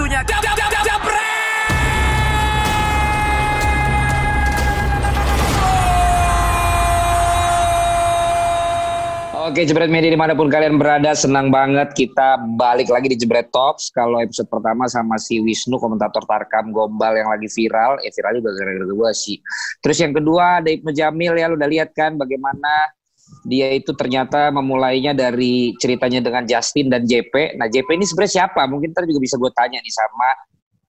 waktunya. Oke, Jebret Media dimanapun kalian berada, senang banget kita balik lagi di Jebret Talks. Kalau episode pertama sama si Wisnu, komentator Tarkam Gombal yang lagi viral. Viral juga gara-gara gue sih. Terus yang kedua ada Ibnu Jamil ya, lu udah lihat kan bagaimana dia itu ternyata memulainya dari ceritanya dengan Justin dan JP. Nah JP ini sebenarnya siapa? Mungkin ntar juga bisa gue tanya nih sama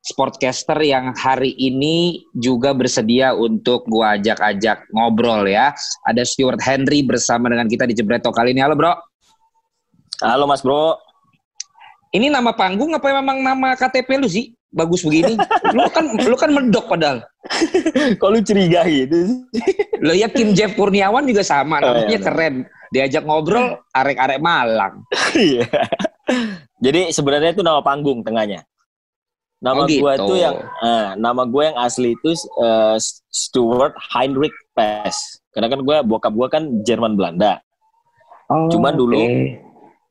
sportcaster yang hari ini juga bersedia untuk gue ajak-ajak ngobrol ya. Ada Stuart Henry bersama dengan kita di Jebret Talk kali ini. Halo bro. Halo mas bro. Ini nama panggung apa memang nama KTP lu sih? Bagus begini. Lu kan medok padahal. Kalau lu curiga gitu. Lo ya Kim Jeff Kurniawan juga sama. Namanya iya, keren. Diajak ngobrol arek-arek Malang. Iya. Jadi sebenarnya itu nama panggung tengahnya. Nama gitu. Gua itu yang nama gue yang asli itu Stuart Heinrich Pes. Karena kan gue bokap gue kan Jerman Belanda. Oh, cuman dulu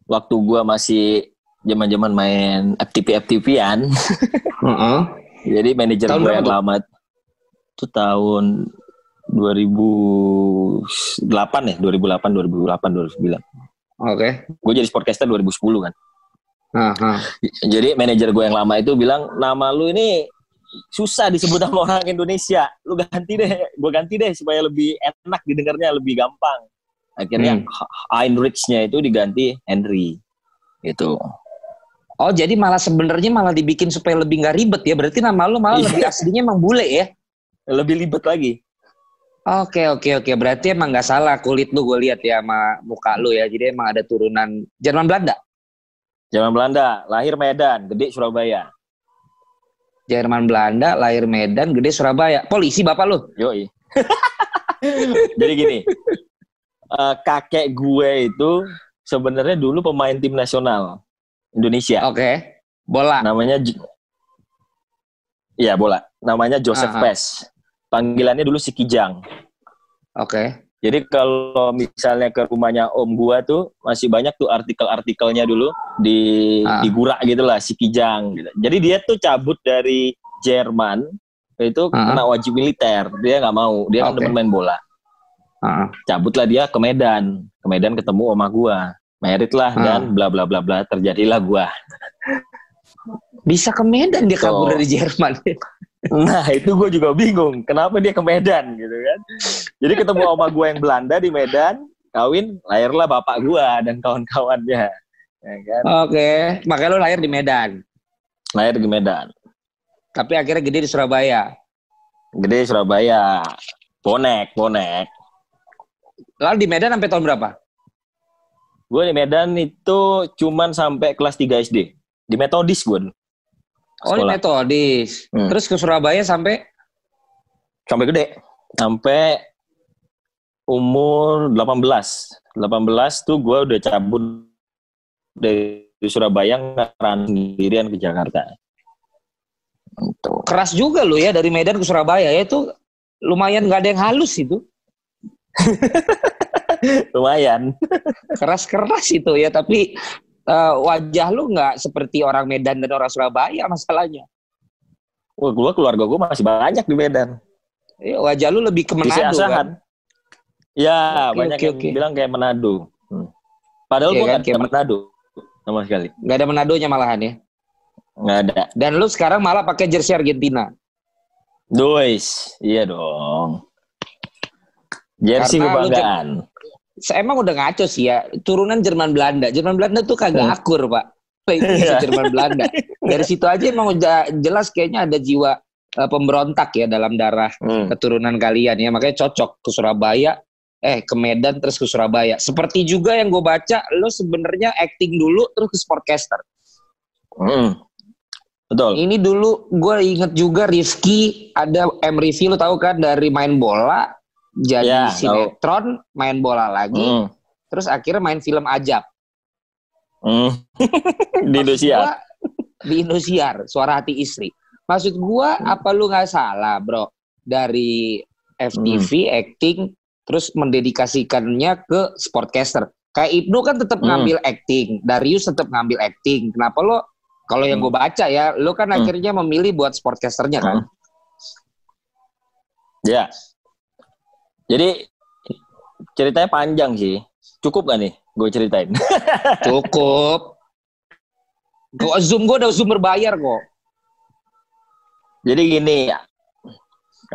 waktu gue masih zaman-zaman main FTP-an. Jadi manajer gue yang lama itu tahun 2008 ya, 2009. Oke. Gue jadi sportcaster 2010 kan. Jadi manajer gue yang lama itu bilang, nama lu ini susah disebut sama orang Indonesia, lu ganti deh, gue ganti deh supaya lebih enak didengarnya, lebih gampang. Akhirnya Heinrichnya itu diganti Henry gitu. Oh jadi malah sebenarnya malah dibikin supaya lebih gak ribet ya, berarti nama lu malah lebih aslinya emang bule ya, lebih ribet lagi. Oke, berarti emang gak salah kulit lu gue lihat ya sama muka lu ya, jadi emang ada turunan Jerman Belanda. Jerman Belanda, lahir Medan, gede Surabaya. Jerman Belanda, lahir Medan, gede Surabaya. Polisi bapak lu? Yoi. Jadi gini, kakek gue itu sebenarnya dulu pemain tim nasional Indonesia. Oke. Bola. Namanya, iya bola. Namanya Joseph Pes. Panggilannya dulu Sikijang. Oke. Jadi kalau misalnya ke rumahnya om gua tuh masih banyak tuh artikel-artikelnya dulu digurak gitu lah, Sikijang gitu. Jadi dia tuh cabut dari Jerman itu kena wajib militer, dia nggak mau, dia kan demen main bola. Cabutlah dia ke Medan, ketemu omah gua, merit lah dan bla bla bla bla, terjadilah gua. Bisa ke Medan dia kabur dari Jerman. Nah itu gue juga bingung kenapa dia ke Medan gitu kan. Jadi ketemu oma gue yang Belanda di Medan, kawin, lahirlah bapak gue dan kawan-kawannya ya kan? Oke. Makanya lo lahir di Medan. Lahir di Medan. Tapi akhirnya gede di Surabaya. Gede di Surabaya. Bonek. Lalu di Medan sampai tahun berapa? Gue di Medan itu cuman sampai kelas 3 SD. Di Metodis gue. Oh ini Metodis. Terus ke Surabaya sampai? Sampai gede. Sampai umur 18 tuh gue udah cabut dari Surabaya, ngeran sendirian ke Jakarta. Tuh. Keras juga lo ya dari Medan ke Surabaya ya, itu lumayan gak ada yang halus itu. Lumayan. Keras-keras itu ya, tapi wajah lu nggak seperti orang Medan dan orang Surabaya masalahnya. Wah, keluarga gue masih banyak di Medan. Wajah lu lebih ke Manado kan? Ya, banyak yang bilang kayak Manado. Padahal gue kan kayak Manado sama sekali. Nggak ada Manadonya malahan ya? Nggak ada. Dan lu sekarang malah pakai jersey Argentina. Dois, iya dong. Jersey kebanggaan. Emang udah ngaco sih ya, turunan Jerman Belanda. Jerman Belanda tuh kagak akur, Pak. Indonesia Jerman Belanda. Dari situ aja emang udah jelas kayaknya ada jiwa pemberontak ya dalam darah keturunan kalian ya. Makanya cocok ke Surabaya, ke Medan terus ke Surabaya. Seperti juga yang gue baca, lo sebenarnya acting dulu terus ke sportcaster. Betul. Ini dulu gue inget juga Rifki, ada M-Rifki lo tahu kan, dari main bola jadi sinetron, main bola lagi, terus akhirnya main film ajab. Di Indosiar. Di Indosiar, Suara Hati Istri. Maksud gua, apa lu nggak salah, bro? Dari FTV acting, terus mendedikasikannya ke sportcaster. Kayak Ibnu kan tetap ngambil acting, Darius tetap ngambil acting. Kenapa lo Kalau yang gue baca ya, lu kan akhirnya memilih buat sportcasternya kan? Ya. Jadi ceritanya panjang sih. Cukup gak nih gue ceritain? Cukup. Gue udah Zoom berbayar kok. Jadi gini ya.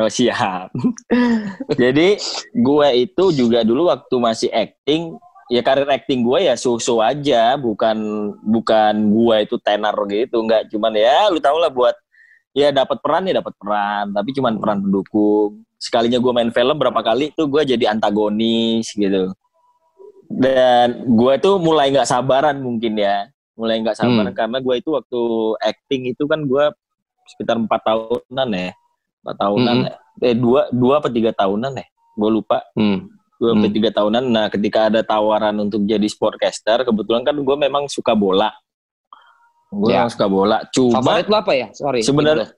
Oh siap. Jadi gue itu juga dulu waktu masih acting, ya karir acting gue ya so-so aja, bukan gue itu tenar gitu, nggak, cuman ya lu tau lah buat ya dapat peran, tapi cuman peran pendukung. Sekalinya gue main film berapa kali tuh gue jadi antagonis gitu. Dan gue tuh mulai nggak sabaran mungkin ya, karena gue itu waktu acting itu kan gue sekitar 4 tahunan ya. 2 atau 3 tahunan ya, gue lupa. 2-3 tahunan, nah ketika ada tawaran untuk jadi sportcaster, kebetulan kan gue memang suka bola. Gue suka bola, cuma... Favorit lo apa ya? Sorry. Sebenarnya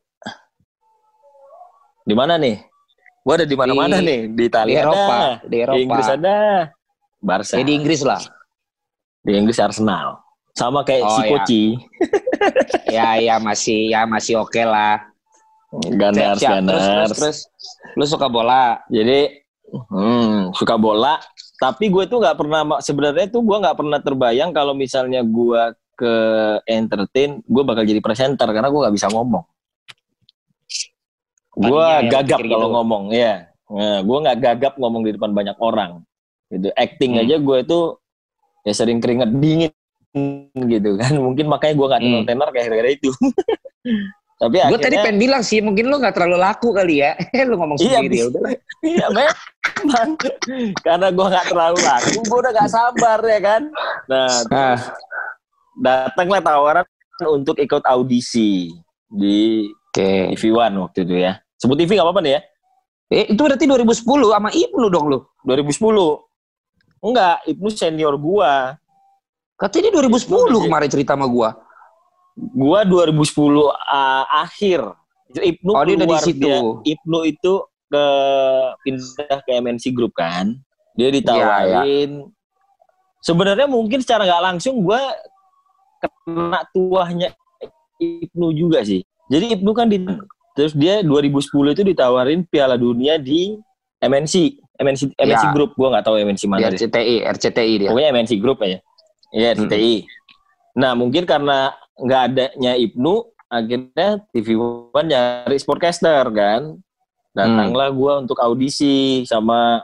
di mana nih? Gue ada di mana-mana nih, di Italia ada, di Inggris ada, Barca. Ya, di Inggris lah. Di Inggris Arsenal. Sama kayak si Koci. Ya, ya masih oke lah. Gunners. Terus, lu suka bola. Jadi... suka bola, tapi gue tuh nggak pernah, sebenarnya tuh gue nggak pernah terbayang kalau misalnya gue ke entertain gue bakal jadi presenter, karena gue nggak bisa ngomong. Gue gagap kalau gitu. Ngomong ya, nah, gue nggak gagap ngomong di depan banyak orang gitu. Acting aja gue tuh ya sering keringet dingin gitu kan, mungkin makanya gue nggak tenor kayak itu. Tapi gue tadi pengen bilang sih, mungkin lu gak terlalu laku kali ya. Lu ngomong sendiri ya udah. Iya memang. Karena gue gak terlalu laku, gue udah gak sabar ya kan. Nah. Datanglah tawaran untuk ikut audisi di TV One waktu itu ya. Sebut TV gak apa-apa nih ya. Itu berarti 2010 sama Ibnu dong lu. 2010. Enggak, Ibnu senior gue. Katanya dia 2010 kemarin cerita sama gue. Gua 2010 akhir. Ibnu keluar dia. Ibnu itu pindah ke MNC Group kan. Dia ditawarin. Ya. Sebenarnya mungkin secara nggak langsung gua kena tuahnya Ibnu juga sih. Jadi Ibnu kan terus dia 2010 itu ditawarin Piala Dunia di MNC ya. Group. Gua nggak tahu MNC mana. Di RCTI dia. Pokoknya MNC Group aja. Iya, RCTI. Nah, mungkin karena nggak adanya Ibnu, akhirnya TV One nyari sportcaster kan. Datanglah gue untuk audisi sama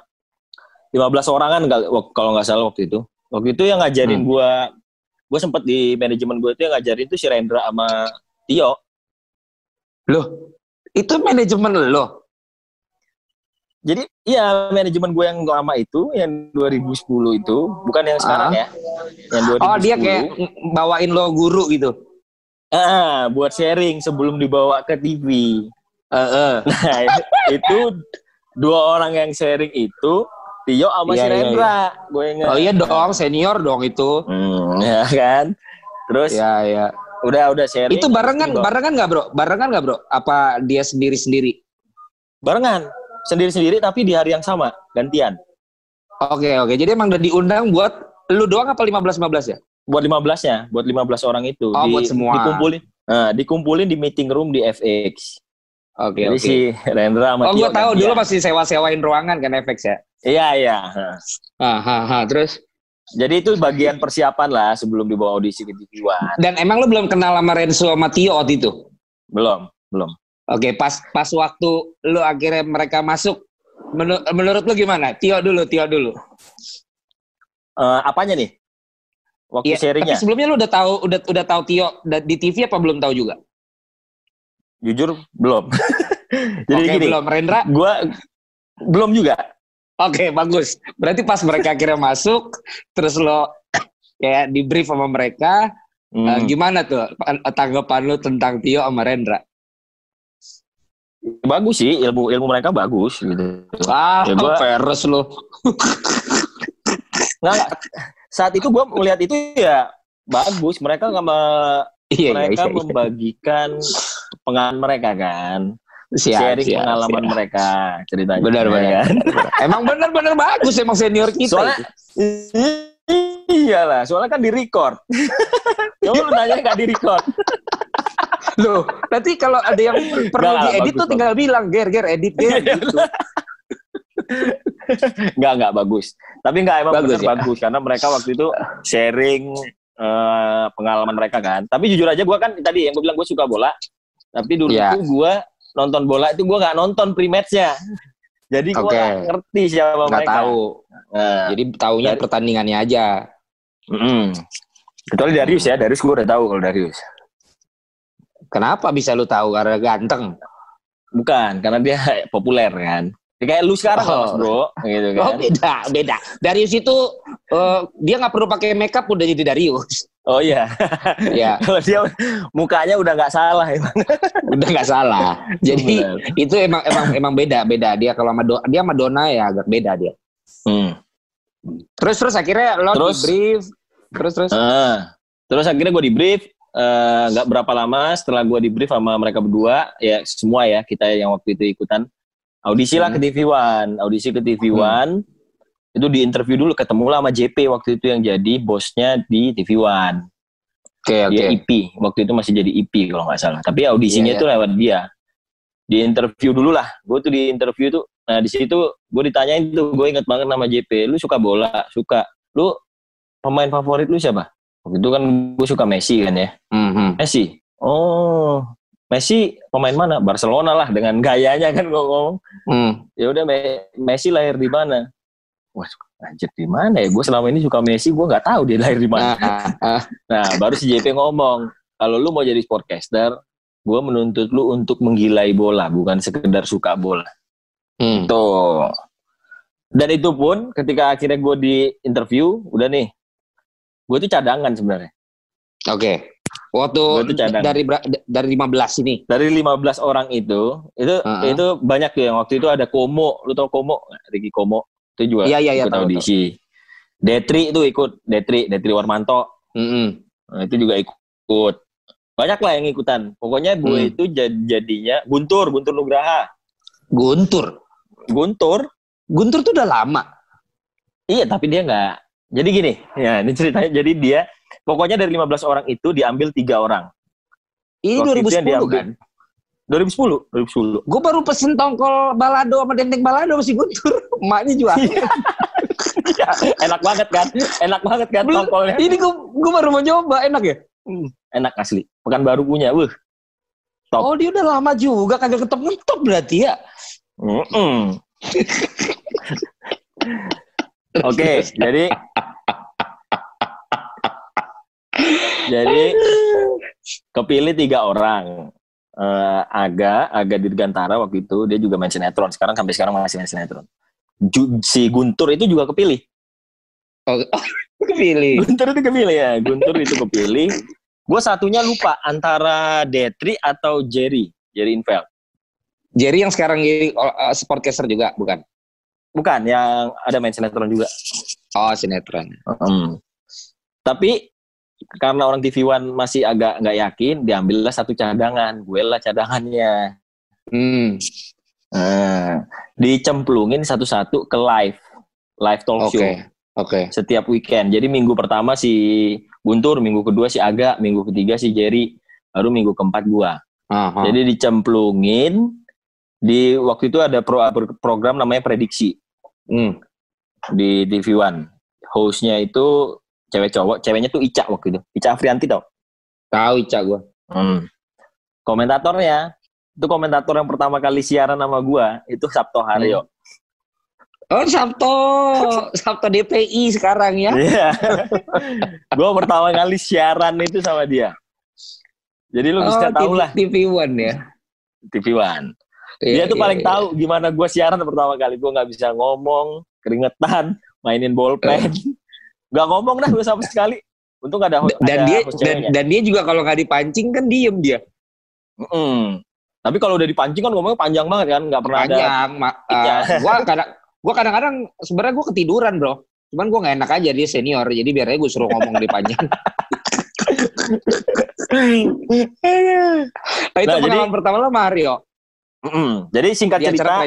15 orangan kalau nggak salah waktu itu. Waktu itu yang ngajarin gue sempet di manajemen gue itu yang ngajarin tuh si Rendra sama Tio. Loh, itu manajemen lo? Jadi iya, manajemen gue yang lama itu, yang 2010 itu, bukan yang sekarang ya. Yang 2010. Oh, dia kayak bawain lo guru gitu? Buat sharing sebelum dibawa ke TV. Nah, itu 2 orang yang sharing itu, Tio sama si Rendra. Iya. Oh iya dong, senior dong itu. Ya kan? Terus, ya. Udah sharing. Itu barengan nggak bro? Apa dia sendiri-sendiri? Barengan. Sendiri-sendiri tapi di hari yang sama, gantian. Oke. Jadi emang udah diundang buat lu doang apa 15 ya? Buat 15-nya, buat 15 orang itu. Oh, buat semua. Dikumpulin di meeting room di FX. Oke. Jadi si Rendra sama Tio. Oh, gua tahu dulu pasti sewa-sewain ruangan kan FX ya. Iya. Terus jadi itu bagian persiapan lah sebelum dibawa audisi ke TV One. Dan emang lu belum kenal sama Renzo sama Tio waktu itu? Belum. Oke, pas waktu lu akhirnya mereka masuk, menurut lu gimana? Tio dulu. Apanya nih? Waktu sharingnya. Tapi sebelumnya lu udah tahu Tio di TV apa belum tahu juga? Jujur belum. Jadi gini. Belum Rendra? Gua belum juga. Oke, bagus. Berarti pas mereka akhirnya masuk, terus lo kayak di brief sama mereka, gimana tuh tanggapan lu tentang Tio sama Rendra? Bagus sih, ilmu mereka bagus gitu. Ya gua peres loh. Nggak, saat itu gue melihat itu ya bagus. Mereka membagikan pengalaman mereka kan. Sharing pengalaman mereka ceritanya. Benar kan? Emang benar bagus emang senior kita. Soalnya, iyalah, soalnya kan di record. Lu nanya nggak di record. Loh, nanti kalau ada yang perlu diedit tuh tinggal bilang, ger edit ger gitu. Enggak bagus. Tapi enggak, emang bener bagus karena mereka waktu itu sharing pengalaman mereka kan. Tapi jujur aja gue kan tadi yang gue bilang gue suka bola. Tapi dulu itu gue nonton bola itu gue nggak nonton pre-match-nya. Jadi gue nggak ngerti siapa mereka. Nggak tahu. Nah, jadi taunya dari pertandingannya aja. Kecuali Darius ya. Darius gue udah tahu kalau Darius. Kenapa bisa lu tahu? Karena ganteng? Bukan, karena dia populer kan. Kayak lu sekarang mas bro. Gitu kan. Oh beda. Darius itu dia nggak perlu pakai makeup udah jadi Darius. Oh iya. Ya. Kalau dia mukanya udah nggak salah emang. Udah nggak salah. Jadi itu emang beda. Dia kalau dia Madonna ya agak beda dia. Terus akhirnya lo di-brief. Terus. Terus akhirnya gue di-brief. Nggak berapa lama setelah gue di-brief sama mereka berdua ya semua ya kita yang waktu itu ikutan. Audisi lah ke TV One, itu diinterview dulu, ketemu lah sama JP waktu itu yang jadi bosnya di TV One. Dia IP, waktu itu masih jadi IP kalau nggak salah. Tapi audisinya itu lewat dia. Diinterview dulu lah, gue tuh diinterview tuh, nah di situ gue ditanyain tuh, gue inget banget nama JP, lu suka bola, suka, lu pemain favorit lu siapa? Waktu itu kan gue suka Messi kan ya. Messi, oh. Messi pemain mana? Barcelona lah dengan gayanya kan gue ngomong. Ya udah Messi lahir di mana? Wah, anjir di mana ya? Gue selama ini suka Messi, gue nggak tahu dia lahir di mana. Nah, baru si JP ngomong, kalau lu mau jadi sportcaster, gue menuntut lu untuk menggilai bola, bukan sekedar suka bola. Tuh. Dan itu pun ketika akhirnya gue di interview, udah nih, gue tuh cadangan sebenarnya. Waktu dari 15 ini. Dari 15 orang itu banyak tuh yang waktu itu ada Komo, lu tau Komo? Ricky Komo itu juga ikut audisi. Detri itu ikut, Detri Warmanto. Nah, itu juga ikut. Banyak lah yang ikutan. Pokoknya gue itu jadinya Guntur Nugraha. Guntur tuh udah lama. Iya, tapi dia nggak. Jadi gini, ya ini ceritanya. Jadi dia pokoknya dari 15 orang itu diambil 3 orang. Ini waktu 2010 kan? 2010. Gue baru pesen tongkol balado sama dendeng balado masih Guntur. Emaknya jual. Enak banget kan tongkolnya. Ini gue baru mau coba, enak ya? Enak asli. Pekanbaru punya. Top. Oh, dia udah lama juga kagak ketop berarti ya? Jadi kepilih 3 orang. Aga Dirgantara waktu itu dia juga main sinetron. Sampai sekarang masih main sinetron. Si Guntur itu juga kepilih. Guntur itu kepilih. Gue satunya lupa antara Detri atau Jerry Infeld. Jerry yang sekarang jadi sportcaster juga, bukan? Bukan, yang ada main sinetron juga. Oh, sinetron. Tapi karena orang TV One masih agak nggak yakin, diambillah satu cadangan, gue lah cadangannya. Dicemplungin satu-satu ke live talk show. Setiap weekend. Jadi minggu pertama si Guntur, minggu kedua si Aga, minggu ketiga si Jerry, baru minggu keempat gue. Jadi dicemplungin. Di waktu itu ada program namanya Prediksi di TV One. Hostnya itu cewek cowok, ceweknya tuh Ica waktu itu. Ica Apriyanti tau? Tahu Ica gue. Komentatornya, itu komentator yang pertama kali siaran sama gue, itu Sabto Haryo. Oh Sabto DPI sekarang ya? Iya. Gue pertama kali siaran itu sama dia. Jadi lu bisa tahu lah. TV One ya? TV One. Dia tuh paling tahu gimana gue siaran pertama kali. Gue nggak bisa ngomong, keringetan, mainin bolpen. Gak ngomong dah gue sama sekali. Untung gak ada host. Dan dia juga kalau gak dipancing kan diem dia. Tapi kalau udah dipancing kan ngomongnya panjang banget kan. Gak pernah panjang, gue kadang-kadang sebenarnya gue ketiduran bro. Cuman gue gak enak aja, dia senior. Jadi biarnya gue suruh ngomong dipanjang. Nah, itu pengalaman pertama lo Mario. Jadi singkat cerita.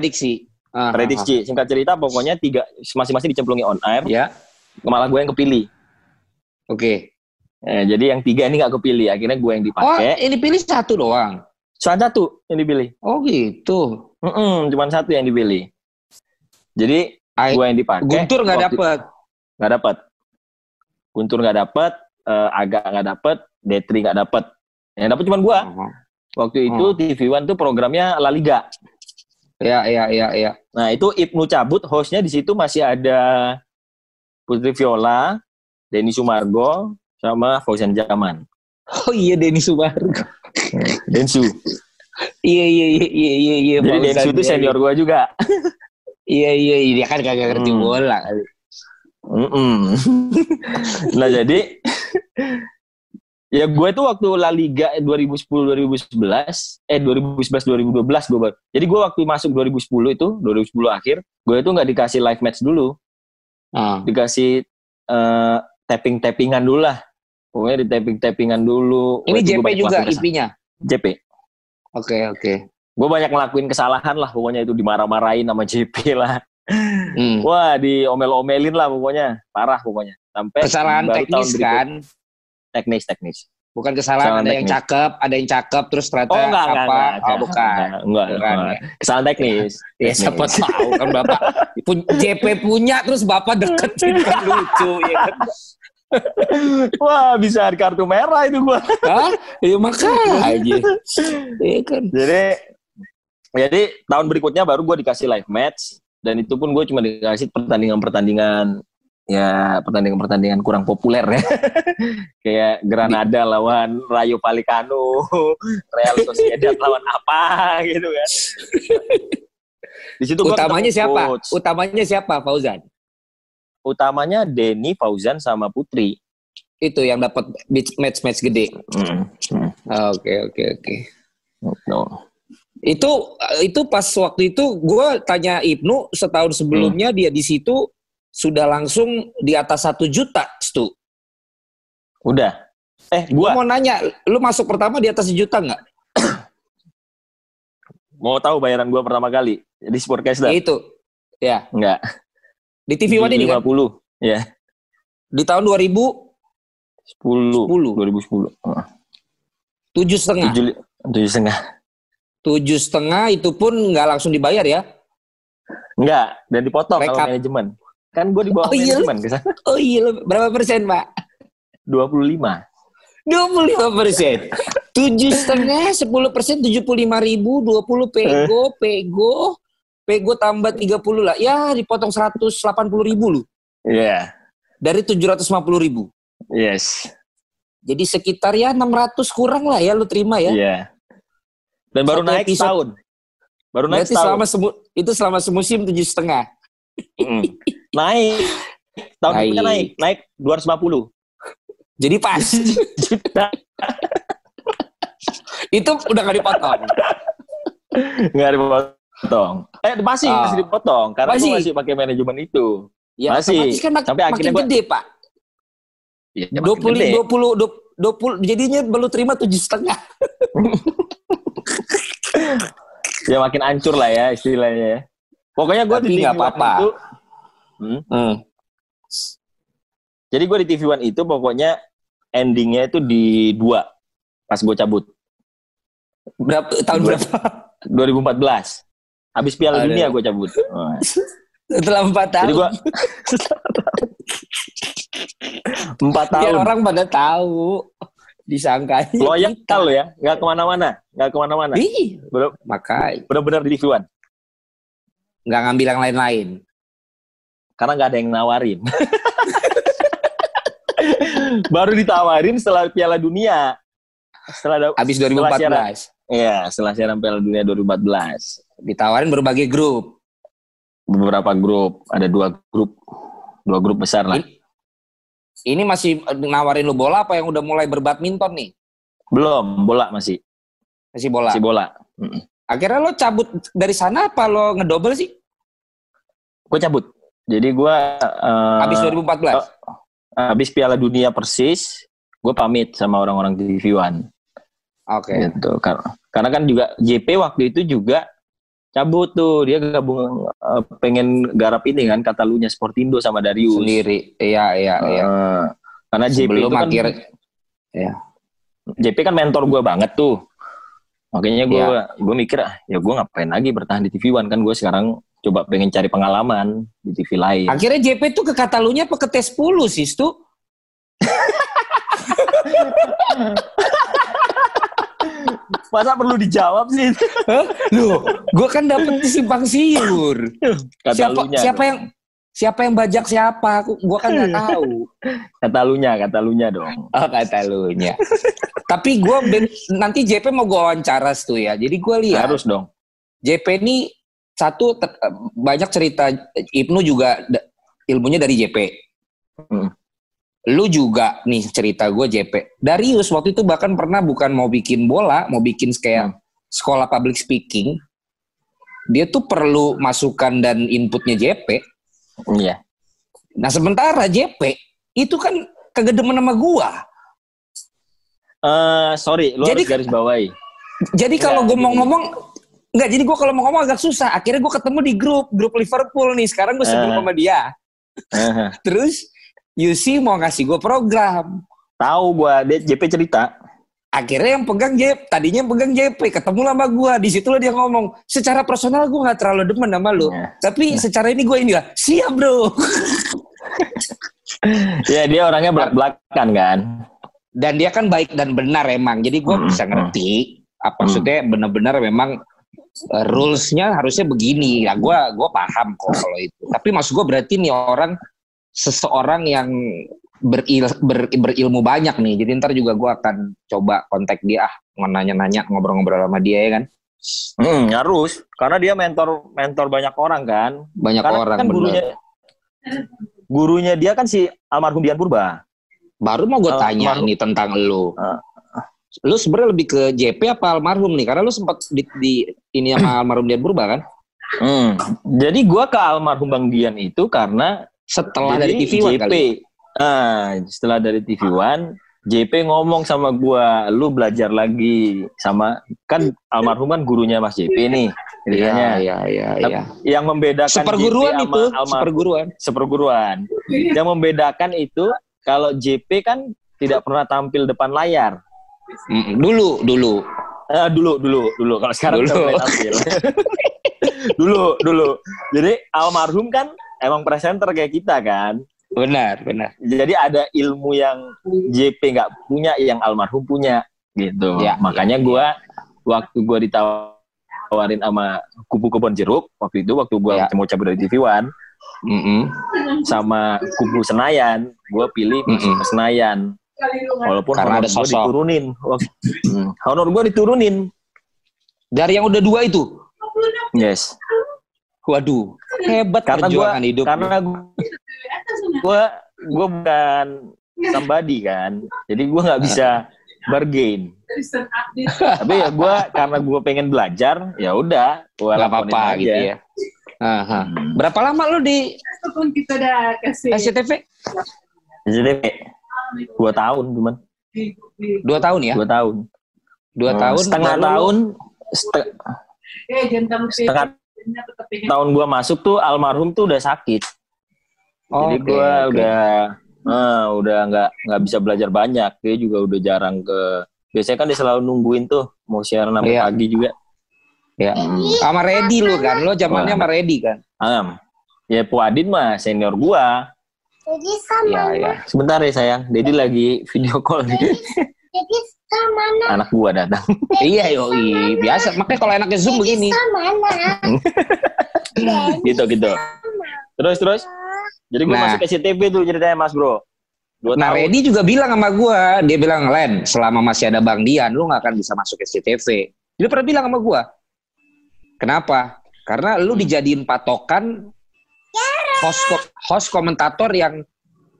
Prediksi. Singkat cerita pokoknya 3 masing-masing dicemplungi on air. Malah gue yang kepilih. Jadi yang tiga ini gak kepilih, akhirnya gue yang dipakai. Oh, yang dipilih satu doang? Satu yang dipilih. Oh gitu. Cuman satu yang dipilih. Jadi gue yang dipakai. Guntur gak dapet? Gak dapet. Guntur gak dapet, Aga gak dapet, Detri gak dapet. Yang dapet cuman gue. Waktu itu TV One tuh programnya La Liga. Iya. Nah itu Ibnu cabut, hostnya di situ masih ada Putri Viola, Denny Sumargo, sama Fauzan Zaman. Oh iya, Denny Sumargo. Densu. Iya. Jadi Densu itu senior gua juga. Iya, dia kan kagak ngerti bola. Nah jadi ya gue tuh waktu La Liga 2011-2012 gue. Jadi gue waktu masuk 2010 itu, 2010 akhir, gue tuh nggak dikasih live match dulu. Dikasih tapping-tappingan dulu lah. Pokoknya di tapping-tappingan dulu. Ini JP juga IP-nya? JP. Oke. Gue banyak ngelakuin kesalahan lah pokoknya itu, dimarah-marahin sama JP lah. Wah, diomel-omelin lah pokoknya. Parah pokoknya. Sampai kesalahan teknis kan? Teknis. Bukan kesalahan ada teknis. Yang cakep, ada yang cakep terus ternyata Bukan. Kesalahan teknis. Ya siapa tahu kan Bapak JP punya terus Bapak deketin kan lucu ya kan. Wah, bisa kartu merah itu gua. Hah? Ya makanya aja. Ya kan. Jadi tahun berikutnya baru gua dikasih live match dan itu pun gua cuma dikasih pertandingan-pertandingan. Ya, pertandingan-pertandingan kurang populer ya. Kayak Granada lawan Rayo Vallecano, Real Sociedad lawan apa gitu kan. Di situ utamanya siapa? Fauzan. Utamanya Denny, Fauzan sama Putri. Itu yang dapat match-match gede. Oke. No. Itu pas waktu itu gue tanya Ibnu, setahun sebelumnya dia di situ sudah langsung di atas 1 juta, Stu. Udah. Gua mau nanya, lu masuk pertama di atas 1 juta nggak? Mau tahu bayaran gua pertama kali di Sportcast? Ya itu. Ya. Enggak. Di TV One ini 50. Kan? Ya. Di tahun 2010. 7,5. 7,5. 7,5 itu pun nggak langsung dibayar ya? Enggak, dan dipotong sama manajemen. Kan gue di bawah manajemen ke sana. Oh iya, berapa persen, Pak? 25%. 7,5, 10%, 75.000, 20 pego tambah 30 lah. Ya, dipotong 180.000 lu. Iya. Dari 750.000. Yes. Jadi sekitar ya 600 kurang lah ya lu terima ya. Iya. Dan baru naik setahun. Itu selama semusim 7,5. Naik tahun depannya naik 250. Jadi pas juta. Itu udah nggak dipotong. Masih dipotong karena masih pakai manajemen itu. Ya, masih kan sampai akhirnya makin gede, Pak. Ya, 20 jadinya baru terima 7,5. Ya makin hancur lah ya istilahnya. Pokoknya gue di TV One itu, jadi gue di TV One itu pokoknya endingnya itu di 2 pas gue cabut. Tahun berapa? 2014. Habis Piala Dunia gue cabut. Setelah 4 tahun. Jadi gue 4 tahun. Biar orang pada tahu. Disangkanya. Loyal ya, nggak kemana-mana. Ih, makanya. Bener-bener di TV One. Nggak ngambil yang lain-lain. Karena nggak ada yang nawarin. Baru ditawarin setelah Piala Dunia. Habis 2014. Iya, setelah siaran Piala Dunia 2014. Ditawarin berbagai grup. Beberapa grup. Ada 2 grup. 2 grup besar lah. Ini masih nawarin lu bola apa yang udah mulai berbadminton nih? Belum, bola masih. Masih bola. Akhirnya lo cabut dari sana apa lo ngedobel sih? Gue cabut. Jadi gue... habis 2014? Habis Piala Dunia persis, gue pamit sama orang-orang TV One. Oke. Gitu. Karena kan juga JP waktu itu juga cabut tuh. Dia gabung, pengen garap ini kan, Katalunya Sportindo sama Darius. Sendiri, iya. Karena sebelum JP itu kan... Ya. JP kan mentor gue banget tuh. Makanya gue mikir, ya gue ngapain lagi bertahan di TV One. Kan gue sekarang coba pengen cari pengalaman di TV lain. Akhirnya JP tuh ke Katalunya apa ke T10 sih, Stu? Masa perlu dijawab sih? Loh, gue kan dapet simpang siur. Siapa yang bajak siapa? Gue kan nggak tahu. Katalunya dong. Oh, Katalunya. Tapi gue nanti JP mau gue wawancara tuh ya. Jadi gue lihat. Harus dong. JP ini satu banyak cerita. Ibnu juga ilmunya dari JP. Lu juga nih cerita gue JP. Darius waktu itu bahkan pernah bukan mau bikin bola, mau bikin kayak sekolah public speaking. Dia tuh perlu masukan dan inputnya JP. Iya. Nah sementara JP itu kan kegedeman sama gue. Sorry, lu jadi, harus garis bawahi. Jadi kalau gue mau ngomong, enggak, jadi gue kalau mau ngomong agak susah. Akhirnya gue ketemu di grup Liverpool nih. Sekarang gue sebelum sama dia. Terus UC mau ngasih gue program. Tahu gue, dia JP cerita. Akhirnya yang pegang JP, tadinya yang pegang JP, ketemu sama gue. Disitulah dia ngomong, secara personal gue gak terlalu demen sama lu. Ya. Tapi secara ini gue ini lah, siap bro. Ya dia orangnya belak-belakan kan. Dan dia kan baik dan benar emang. Jadi gue bisa ngerti, apa maksudnya benar-benar memang rules-nya harusnya begini. Ya gue paham kok kalau itu. Tapi maksud gue berarti nih orang, seseorang yang berilmu banyak nih. Jadi ntar juga gue akan coba kontak dia. Nanya-nanya, ngobrol-ngobrol sama dia ya kan. Harus. Karena dia mentor banyak orang kan. Banyak karena orang kan gurunya dia kan si almarhum Dian Purba. Baru mau gue tanya nih tentang lu. Lu sebenarnya lebih ke JP apa almarhum nih? Karena lu sempat di ini sama almarhum Dian Purba kan. Jadi gue ke almarhum Bang Dian itu karena setelah jadi dari TV One kali. Setelah dari TV One, JP ngomong sama gua, lu belajar lagi sama kan almarhum kan gurunya Mas JP nih. Iya. Yang membedakan superguruan JP itu, superguruan. Yang membedakan itu kalau JP kan tidak pernah tampil depan layar. Dulu. Kalau sekarang udah mulai tampil. dulu. Jadi almarhum kan emang presenter kayak kita kan. Benar. Jadi ada ilmu yang JP nggak punya, yang almarhum punya gitu. Ya, makanya gue waktu gue ditawarin sama kubu kebon jeruk waktu itu, waktu gue mau cabut dari TV One, sama kubu Senayan, gue pilih Senayan. Walaupun karena honor gue diturunin. Honor gue diturunin. Dari yang udah dua itu? Yes. Waduh, hebat perjuangan hidup. Karena gue bukan somebody kan, jadi gue nggak bisa bargain. Tapi ya gue karena gue pengen belajar, ya udah, gue lakuin aja. Gitu ya. Berapa lama lu di SCTV? SCTV 2 tahun cuman. 2 tahun ya? 2 tahun. 2 tahun. Setengah tahun gue masuk tuh almarhum tuh udah sakit, jadi gue udah nggak bisa belajar banyak. Dia juga udah jarang ke, biasanya kan dia selalu nungguin tuh mau siaran sampai pagi juga. Ya, sama Reddy lo kan, lo zamannya sama Reddy kan. Ya Puadin mah senior gue. Jadi sama. Ya. Sebentar ya sayang, Deddy lagi video call. Jadi mana? Anak gua datang. Iya yoi, biasa. Makanya kalau enaknya Zoom begini. Gitu. Terus. Jadi gua masuk SCTV tuh ceritanya Mas Bro. Nah, Reddy juga bilang sama gua, dia bilang, "Len, selama masih ada Bang Dian, lu nggak akan bisa masuk SCTV." Dia pernah bilang sama gua. Kenapa? Karena lu dijadiin patokan host komentator yang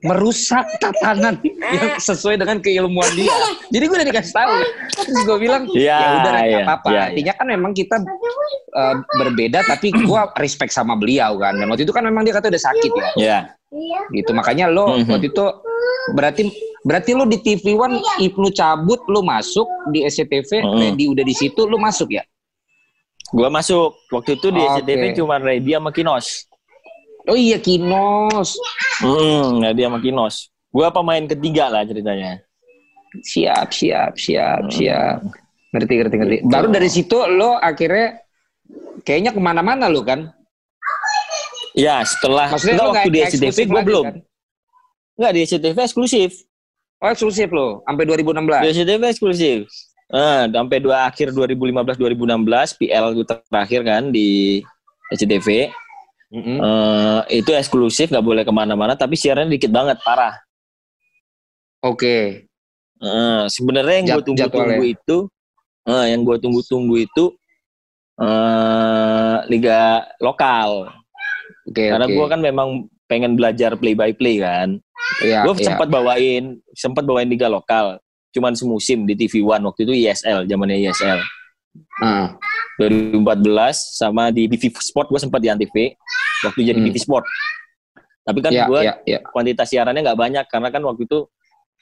merusak tatanan yang sesuai dengan keilmuan dia. Jadi gue udah dikasih tahu. Terus gue bilang, ya udah nggak apa-apa. Artinya kan memang kita berbeda, tapi gue respect sama beliau kan. Dan waktu itu kan memang dia kata udah sakit ya. Gitu makanya lo waktu itu berarti lo di TV One Ibnu cabut, lo masuk di SCTV, Reddy udah di situ, lo masuk ya? Gue masuk. Waktu itu di SCTV cuma Reddy sama Kinos. Oh iya Kinos. Dia sama Kinos. Gua pemain ketiga lah ceritanya. Siap. Ngerti. Baru dari situ lo akhirnya kayaknya kemana-mana lo kan? Ya, setelah enggak, waktu di SCTV gue belum. Kan? Enggak, di SCTV eksklusif. Oh, eksklusif lo, sampai 2016. Di SCTV eksklusif. Sampai akhir 2015-2016 PL terakhir kan di SCTV. Mm-hmm. Itu eksklusif, nggak boleh kemana-mana, tapi siarannya dikit banget, parah. Oke. Sebenarnya yang gue tunggu-tunggu itu, liga lokal. Okay, karena gue kan memang pengen belajar play by play kan. Yeah, gue sempat bawain liga lokal, cuman semusim di TV One waktu itu zamannya ISL. 2014 sama di TV Sport gue sempat di ANTV waktu jadi TV Sport. Tapi kan kuantitas siarannya nggak banyak karena kan waktu itu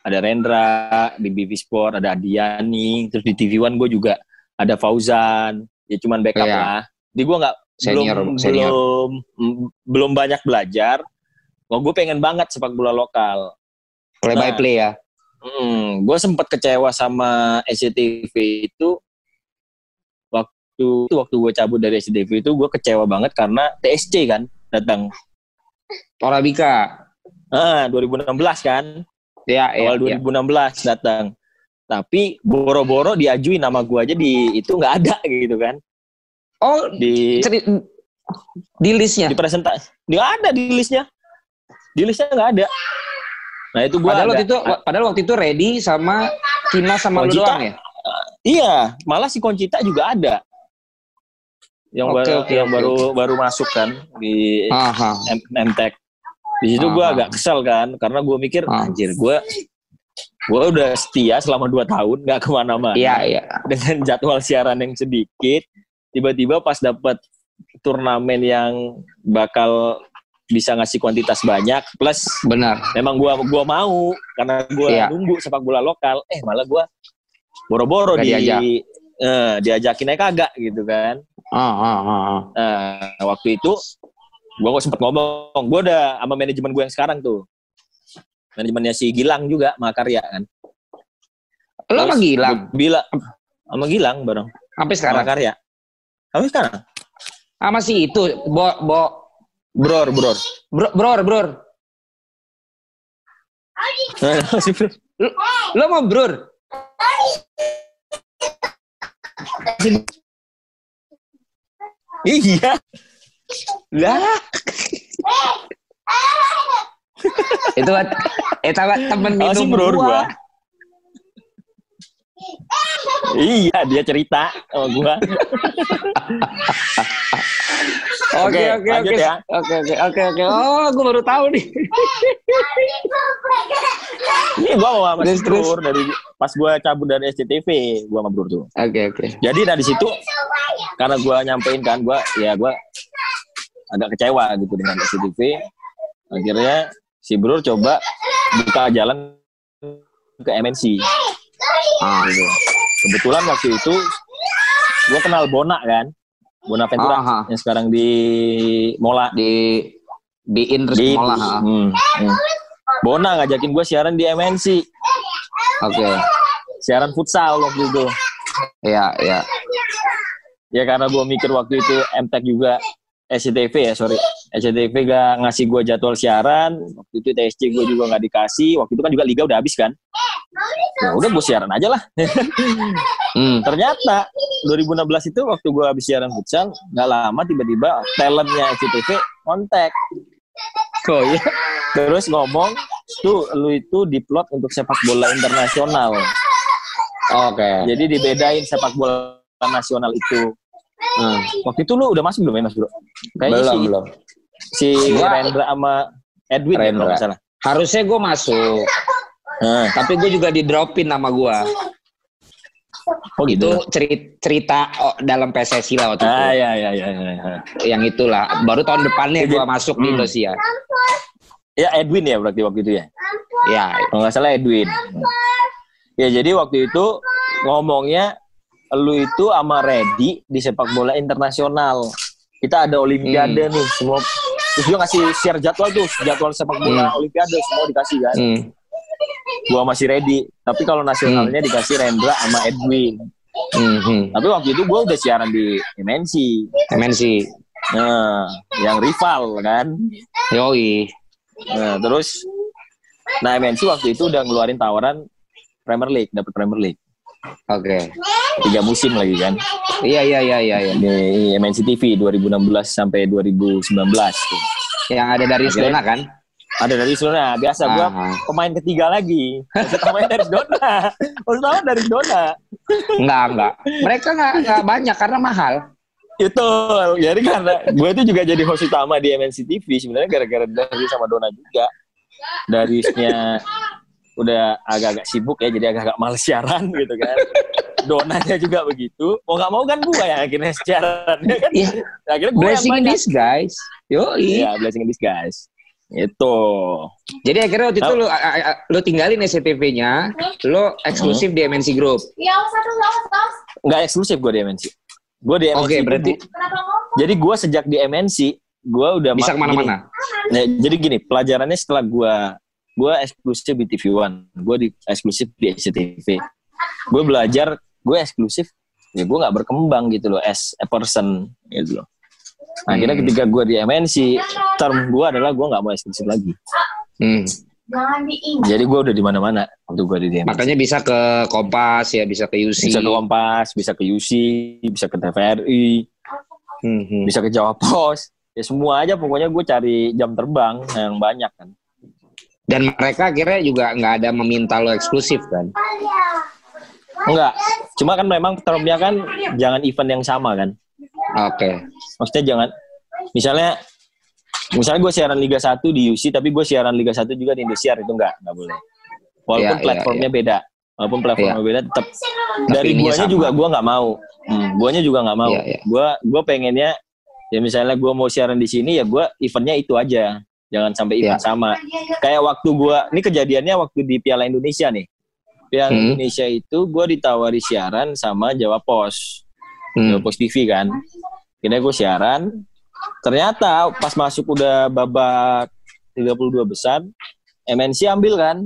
ada Rendra di TV Sport, ada Adiani, terus di TV One gue juga ada Fauzan, ya cuman backup lah. Jadi gue nggak belum banyak belajar. Wah, gue pengen banget sepak bola lokal. Play by play ya. Gue sempat kecewa sama SCTV itu. Waktu gue cabut dari SCTV itu gue kecewa banget karena TSC kan datang. Torabika. 2016 kan. Awal 2016 datang. Tapi boro-boro diajuin nama gue aja di itu nggak ada gitu kan. Oh, di listnya. Di presentasi. Nggak ada di listnya. Di listnya nggak ada. Nah itu gue. Padahal waktu itu Ready sama Kina sama Konjita, lu doang ya. Iya, malah si Konjita juga ada. Yang baru masuk kan di MTech. Di situ gue agak kesel kan, karena gue mikir anjir gue udah setia selama 2 tahun nggak kemana-mana. Iya. Dengan jadwal siaran yang sedikit, tiba-tiba pas dapat turnamen yang bakal bisa ngasih kuantitas banyak plus. Benar. Memang gue mau karena gue nunggu sepak bola lokal. Malah gue boro-boro diajakin aja kagak gitu kan. Waktu itu gue gak sempet ngomong. Gue udah sama manajemen gue yang sekarang tuh. Manajemennya si Gilang juga, Makarya kan. Lo sama Gilang? Sama Gilang bareng. Sampai sekarang? Makarya. Sampai sekarang? Sama si itu, Bror. Lo mau Bror? Iya. Lah. Itu temen minum gua. Iya, dia cerita sama gua. Oke. Oh, gua baru tahu nih. Ini gua sama Mas Brur dari pas gua cabut dari SCTV, gua sama Brur tuh. Oke. Jadi dari situ karena gua nyampein kan, gua agak kecewa gitu dengan SCTV. Akhirnya si Brur coba buka jalan ke MNC. Gitu. Kebetulan waktu itu gue kenal Bona kan, Bona Ventura yang sekarang di Mola di Mola. Bona ngajakin gue siaran di MNC. Oke. Siaran futsal waktu itu. Iya. Ya karena gue mikir waktu itu MTech juga SCTV gak ngasih gue jadwal siaran. Waktu itu TSC gue juga gak dikasih. Waktu itu kan juga liga udah habis kan. Ya udah gue siaran aja lah. Ternyata 2016 itu waktu gue habis siaran futsal, gak lama tiba-tiba talentnya SCTV kontak. Oh iya. Terus ngomong, tuh lu itu diplot untuk sepak bola internasional. Oke. Jadi dibedain sepak bola nasional itu. Waktu itu lu udah masuk belum ya Mas Bro? Kayaknya belum. Si Rendra sama Edwin ya, kalau nggak salah. Harusnya gue masuk. Tapi gue juga didropin nama gue. Oh gitu. Itu cerita dalam PSSI lah waktu itu. Iya. Yang itulah. Baru tahun depannya gue masuk di Indosiar. Ya Edwin ya berarti waktu itu ya? Ya. Kalau nggak salah Edwin. Ya jadi waktu itu ngomongnya lu itu sama Ready di sepak bola internasional. Kita ada olimpiade nih semua. Terus dia ngasih share jadwal sepak bola olimpiade semua dikasih kan. gue masih ready. Tapi kalau nasionalnya dikasih Rendra sama Edwin. Tapi waktu itu gue udah siaran di MNC. Nah, yang rival kan. Yoi. Nah, terus nah MNC waktu itu udah ngeluarin tawaran Premier League, dapat Premier League. Oke. 3 musim lagi kan. Iya. Di MNC TV 2016 sampai 2019 tuh. Yang ada dari Dona kan? Ada dari Dona. Biasa gua pemain ketiga lagi. Pemain dari Dona. Pertama dari Dona. Enggak. Mereka enggak banyak karena mahal. Itu, jadi karena gue itu juga jadi host utama di MNC TV sebenarnya gara-gara Darius sama Dona juga. Dariusnya udah agak-agak sibuk ya, jadi agak-agak males siaran gitu kan. Donanya juga begitu. Mau nggak mau kan gue yang akhirnya siaran. Kan? Yeah. Akhirnya gue blessing in disguise. Yo, iya, blessing in disguise. Itu. Jadi akhirnya waktu itu lu tinggalin SCTV-nya, lu eksklusif di MNC Group. Iya, nggak eksklusif gue di MNC. Gue di MNC. Oke, berarti. Jadi gue sejak di MNC, gue udah bisa kemana-mana. Nah, jadi gini, pelajarannya setelah gue eksklusif di TV One, gue eksklusif di SCTV. Gue belajar, gue eksklusif, ya gue nggak berkembang gitu loh, as a person gitu loh. Akhirnya ketika gue di MNC, term gue adalah gue nggak mau eksklusif lagi. Jadi gue udah di mana-mana waktu gue di MNC. Makanya bisa ke Kompas ya, bisa ke UC. Bisa ke Kompas, bisa ke UC, bisa ke TVRI, bisa ke Jawa Pos. Ya semua aja pokoknya gue cari jam terbang yang banyak kan. Dan mereka akhirnya juga nggak ada meminta lo eksklusif kan? Enggak, cuma kan memang termnya kan jangan event yang sama kan? Oke. Maksudnya jangan, misalnya gue siaran Liga 1 di UC, tapi gue siaran Liga 1 juga di Indosiar, itu nggak boleh. Walaupun platformnya beda, walaupun platformnya beda, tetap dari guanya juga gue nggak mau, guanya juga nggak mau. Gue pengennya ya misalnya gue mau siaran di sini ya gue eventnya itu aja. Jangan sampai event sama. Kayak waktu gue, ini kejadiannya waktu di Piala Indonesia nih. Piala Indonesia itu gue ditawari siaran sama Jawa Pos. Jawa Pos TV kan. Akhirnya gue siaran. Ternyata pas masuk udah babak 32 besar, MNC ambil kan.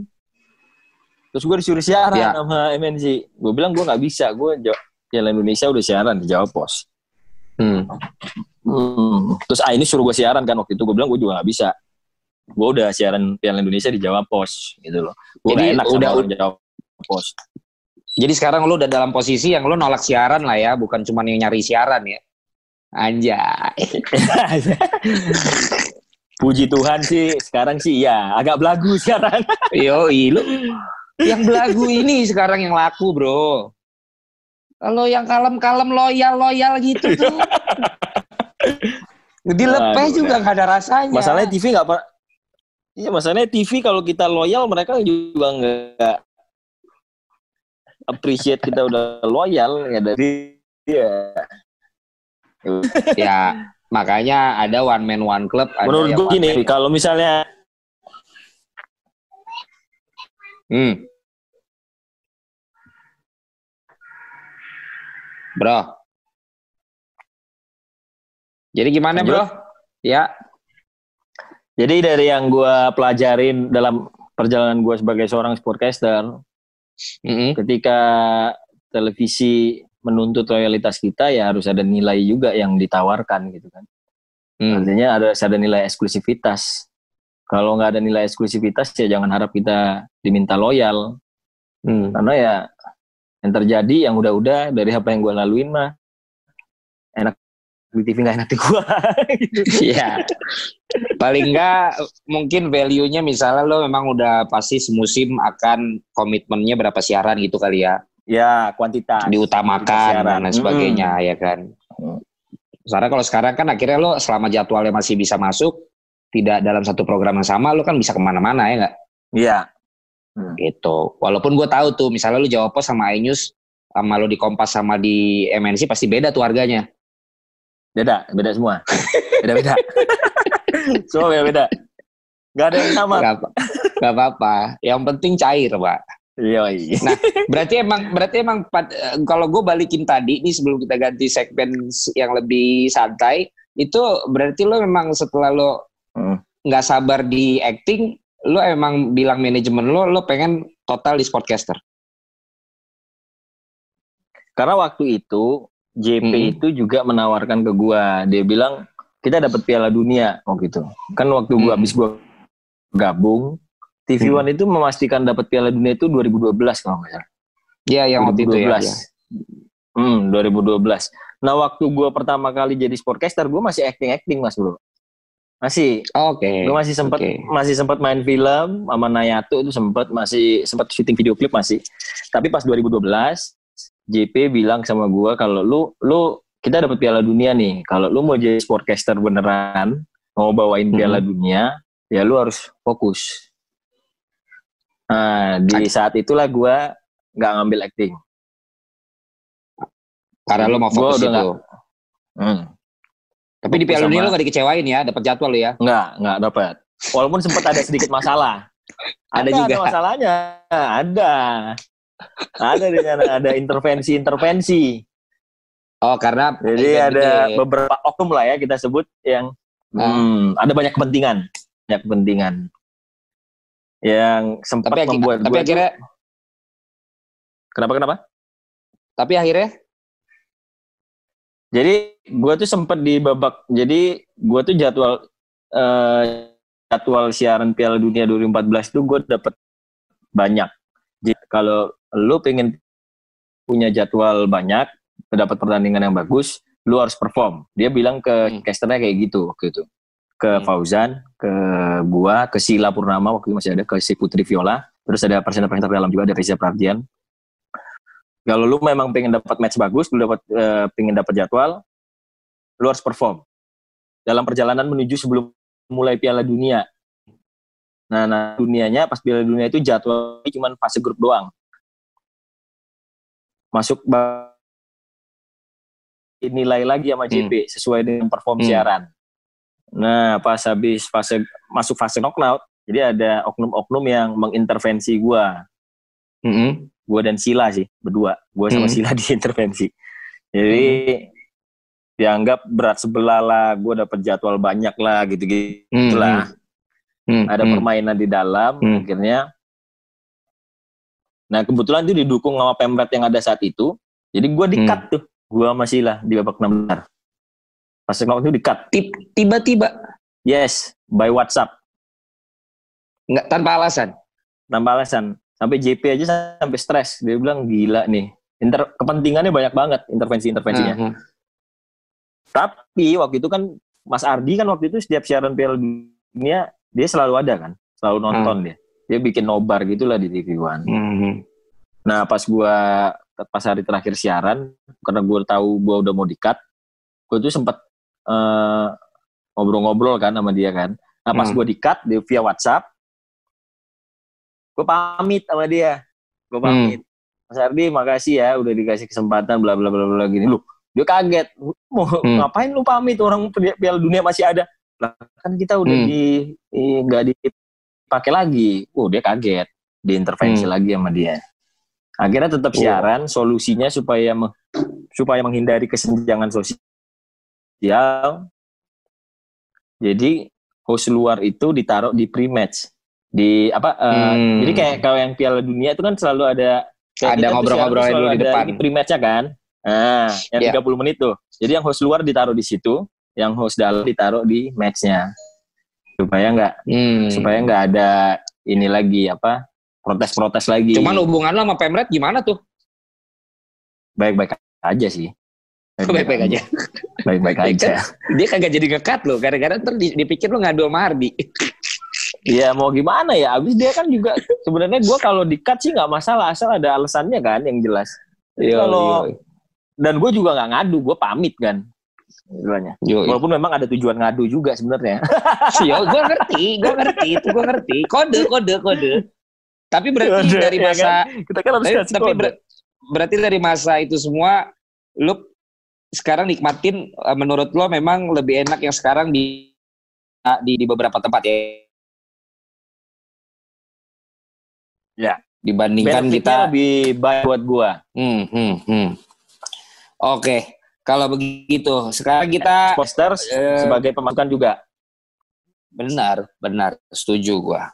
Terus gue disuruh siaran sama MNC. Gue bilang gue gak bisa. Gue Piala Indonesia udah siaran di Jawa Pos. Terus ini suruh gue siaran kan. Waktu itu gue bilang gue juga gak bisa. Gue udah siaran Piala Indonesia di Jawa Pos gitu loh. Gue jadi enak udah sama Jawa Pos. Jadi sekarang lu udah dalam posisi yang lu nolak siaran lah ya, bukan cuma yang nyari siaran ya. Anjay. Puji Tuhan sih sekarang sih ya agak belagu siaran. Yoi, lu yang belagu ini sekarang yang laku, bro. Kalau yang kalem-kalem loyal-loyal gitu tuh. Dilepeh juga gak ada rasanya. Masalahnya TV gak pernah. Iya, masalahnya TV kalau kita loyal, mereka juga nggak appreciate kita udah loyal ya dari dia. Ya makanya ada one man one club. Menurut gue gini, kalau misalnya, bro. Jadi gimana bro? Ya. Jadi dari yang gue pelajarin dalam perjalanan gue sebagai seorang sportcaster, ketika televisi menuntut loyalitas kita, ya harus ada nilai juga yang ditawarkan gitu kan. Artinya ada nilai eksklusivitas. Kalau nggak ada nilai eksklusivitas, ya jangan harap kita diminta loyal. Karena ya yang terjadi yang udah-udah dari apa yang gue laluin mah enak. Di TV nggak enak di gua. Iya. Paling nggak mungkin value-nya misalnya lo memang udah pasti semusim akan komitmennya berapa siaran gitu kali ya. Ya, kuantitas. Diutamakan kuantitas dan sebagainya ya kan. Karena kalau sekarang kan akhirnya lo selama jadwalnya masih bisa masuk, tidak dalam satu program yang sama, lo kan bisa kemana-mana ya nggak? Iya. Gitu. Walaupun gue tahu tuh misalnya lo Jawa Pos sama iNews sama lo di Kompas sama di MNC pasti beda tuh harganya. Beda semua. Beda. Semua beda. Gak ada yang sama. Gak apa-apa. Yang penting cair, Pak. Iya. Nah, berarti emang kalau gue balikin tadi, ini sebelum kita ganti segmen yang lebih santai, itu berarti lo memang setelah lo nggak sabar di acting, lo emang bilang manajemen lo pengen total di Sportcaster. Karena waktu itu JP itu juga menawarkan ke gua, dia bilang kita dapat Piala Dunia waktu itu. Kan waktu gua habis gua gabung, TV One itu memastikan dapat Piala Dunia itu 2012 kalau nggak salah. Iya, yang 2012. Waktu itu ya. 2012. Nah, waktu gua pertama kali jadi sportcaster, gua masih acting-acting, Mas Bro. Masih. Oke. Okay. Gua masih sempat main film sama Nayato itu masih sempat syuting video klip masih. Tapi pas 2012 JP bilang sama gua kalau lu kita dapat Piala Dunia nih. Kalau lu mau jadi sportcaster beneran, mau bawain Piala Dunia, ya lu harus fokus. Nah, di saat itulah gua nggak ngambil acting. Karena lo mau fokus itu. Tapi fokus di Piala Dunia lo gak dikecewain ya? Dapat jadwal lo ya? Enggak dapat. Walaupun sempat ada sedikit masalah. Ada masalahnya. Ada dengan ada intervensi. Oh, karena jadi ada beberapa oknum lah ya kita sebut yang ada banyak kepentingan yang sempat membuat. Tapi akhirnya kenapa? Tapi akhirnya jadi gue tuh sempet di babak, jadi gue tuh jadwal siaran Piala Dunia 2014 tuh gue dapet banyak. Jadi kalau lu pengen punya jadwal banyak, dapat pertandingan yang bagus, lu harus perform. Dia bilang ke casternya kayak gitu waktu itu, ke Fauzan, ke gue, ke Sila Purnama waktu itu masih ada, ke si Putri Viola, terus ada presenter-presenter dalam juga, ada Reza Pradian. Kalau lu memang pengen dapat match bagus, lu pengen dapat jadwal, lu harus perform. Dalam perjalanan menuju sebelum mulai Piala Dunia. Nah dunianya pas Piala Dunia itu jadwalnya cuma fase grup doang. Masuk nilai lagi sama JP sesuai dengan perform siaran. Nah, pas habis masuk fase knockout, jadi ada oknum-oknum yang mengintervensi gua. Gue dan Sila sih, berdua. Gue sama Sila diintervensi. Jadi dianggap berat sebelah lah, gue dapet jadwal banyak lah, gitu-gitu lah. Ada permainan di dalam, akhirnya. Nah, kebetulan itu didukung sama Pemret yang ada saat itu. Jadi gue di-cut tuh, gue sama Sila di babak 6 besar. Pas waktu itu di-cut. Tiba-tiba? Yes, by WhatsApp. Nggak, tanpa alasan? Tanpa alasan. Sampai JP aja sampai stres, dia bilang gila nih, kepentingannya banyak banget intervensinya. Tapi waktu itu kan Mas Ardi kan waktu itu setiap siaran Piala Dunia dia selalu ada kan, selalu nonton dia bikin nobar gitulah di TV One. Nah pas hari terakhir siaran, karena gue tahu gue udah mau di-cut, gue tuh sempat ngobrol-ngobrol kan sama dia kan. Nah pas gue di-cut dia via WhatsApp. Gue pamit sama dia. Mas Ardi, makasih ya udah dikasih kesempatan bla bla bla bla gini. Lu, dia kaget. Mau ngapain lu pamit, orang Piala Dunia masih ada. Lah kan kita udah enggak dipakai lagi. Dia kaget. Diintervensi lagi sama dia. Akhirnya tetap siaran, solusinya supaya menghindari kesenjangan sosial. Jadi host luar itu ditaruh di pre-match. Jadi kayak kalau yang Piala Dunia itu kan selalu ada ngobrol-ngobrolnya dulu di depan. Ini pre-match-nya kan. Nah, yang 30 menit tuh. Jadi yang host luar ditaruh di situ, yang host dalam ditaruh di match-nya. Supaya enggak ada ini lagi protes-protes lagi. Cuman hubungan lo sama Pemret gimana tuh? Baik-baik aja sih. Baik-baik aja. Dia kagak jadi ngekat lo, kadang-kadang dipikir lo ngadu sama Ardi. Ya mau gimana ya, abis dia kan juga sebenarnya gue kalau di-cut sih nggak masalah asal ada alasannya kan yang jelas. Kalau dan gue juga nggak ngadu, gue pamit kan. Walaupun memang ada tujuan ngadu juga sebenarnya. Yo, gue ngerti kode. Tapi berarti kode, dari masa ya kan? Kita kan harus tapi berarti dari masa itu semua lu sekarang nikmatin, menurut lo memang lebih enak yang sekarang di beberapa tempat ya. Ya, dibandingkan kita lebih baik buat gua. Oke, kalau begitu sekarang kita posters sebagai pemasukan juga. Benar, setuju gua.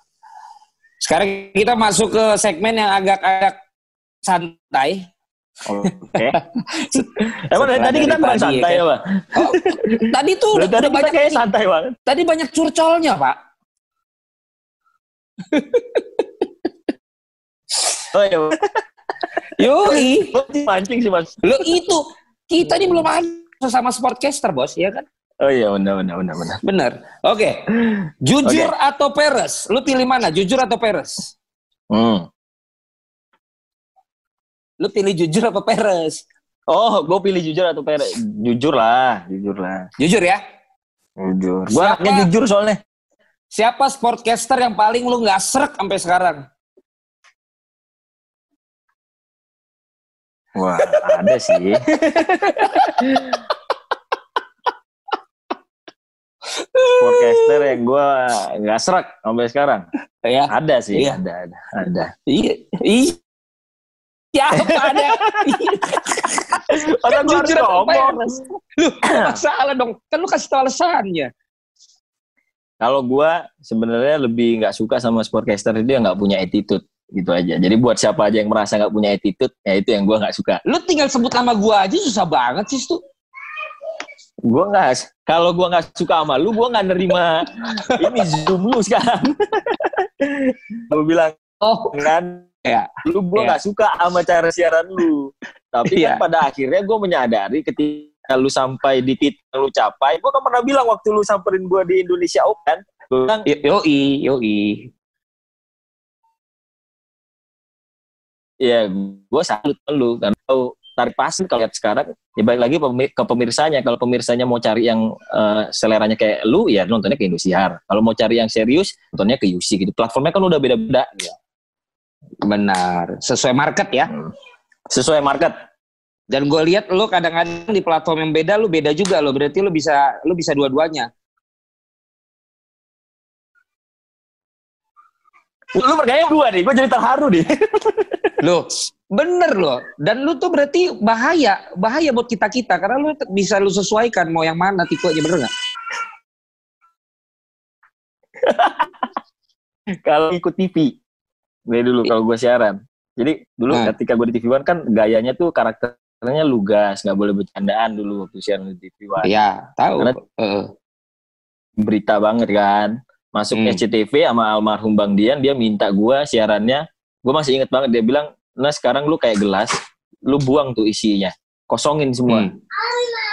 Sekarang kita masuk ke segmen yang agak-agak santai. Oke. Okay. Emang tadi kita kurang santai ya, Pak? Oh, tadi tuh udah banyak kayak santai banget. Tadi banyak curcolnya, Pak. Oh iya. Yoi. Mancing sih, Mas. Lo itu, kita ini belum ada sama sportcaster, Bos, ya kan? Oh iya, benar. Benar. Oke. Okay. Jujur atau peres? Lu pilih mana? Jujur atau peres? Lu pilih jujur apa peres? Oh, gue pilih jujur atau peres? Jujur lah. Jujur ya? Jujur. Gue anaknya jujur soalnya. Siapa sportcaster yang paling lu nggak srek sampai sekarang? Wah, ada sih. Sportcaster yang gue nggak srek sampai sekarang. Ya. Ada sih. Iya. Ada. Iya. Siapa ada? Kan jujur ngomong. Lu masalah dong. Kan lu kasih tau alasannya. Kalau gua sebenarnya lebih nggak suka sama sportcaster itu yang nggak punya attitude gitu aja. Jadi buat siapa aja yang merasa nggak punya attitude, ya itu yang gua nggak suka. Lu tinggal sebut nama gua aja susah banget sih itu. Gua nggak. Kalau gua nggak suka sama lu, gua nggak nerima ini Zoom lu sekarang. Gua bilang, oh kan. Ya, lu gue nggak suka sama cara siaran lu, tapi kan pada akhirnya gue menyadari ketika lu sampai di titik lu capai, gue kan pernah bilang waktu lu samperin gue di Indonesia Open, gue bilang yoi, ya gue salut lu karena tahu tarik pasir kalau lihat sekarang, ya balik lagi ke pemirsanya. Kalau pemirsanya mau cari yang seleranya kayak lu, ya nontonnya ke Indosiar. Kalau mau cari yang serius, nontonnya ke UC gitu. Platformnya kan udah beda-beda. Ya. Benar, sesuai market ya. Sesuai market. Dan gue lihat lo kadang-kadang di platform yang beda lo beda juga lo. Berarti lo bisa dua-duanya. Lo percaya dua nih, gue jadi terharu nih. Lo bener lo. Dan lo tuh berarti bahaya buat kita karena lo bisa lo sesuaikan mau yang mana tikunya, bener nggak? Kalau ikut TV. Dari dulu kalau gue siaran. Jadi dulu ketika gue di TV One kan gayanya tuh karakternya lugas, nggak boleh bercandaan dulu waktu siaran di TV One. Iya, tahu. Berita banget kan. Masuk SCTV sama almarhum Bang Dian, dia minta gue siarannya. Gue masih inget banget, dia bilang, "Nah, sekarang lu kayak gelas, lu buang tuh isinya. Kosongin semua."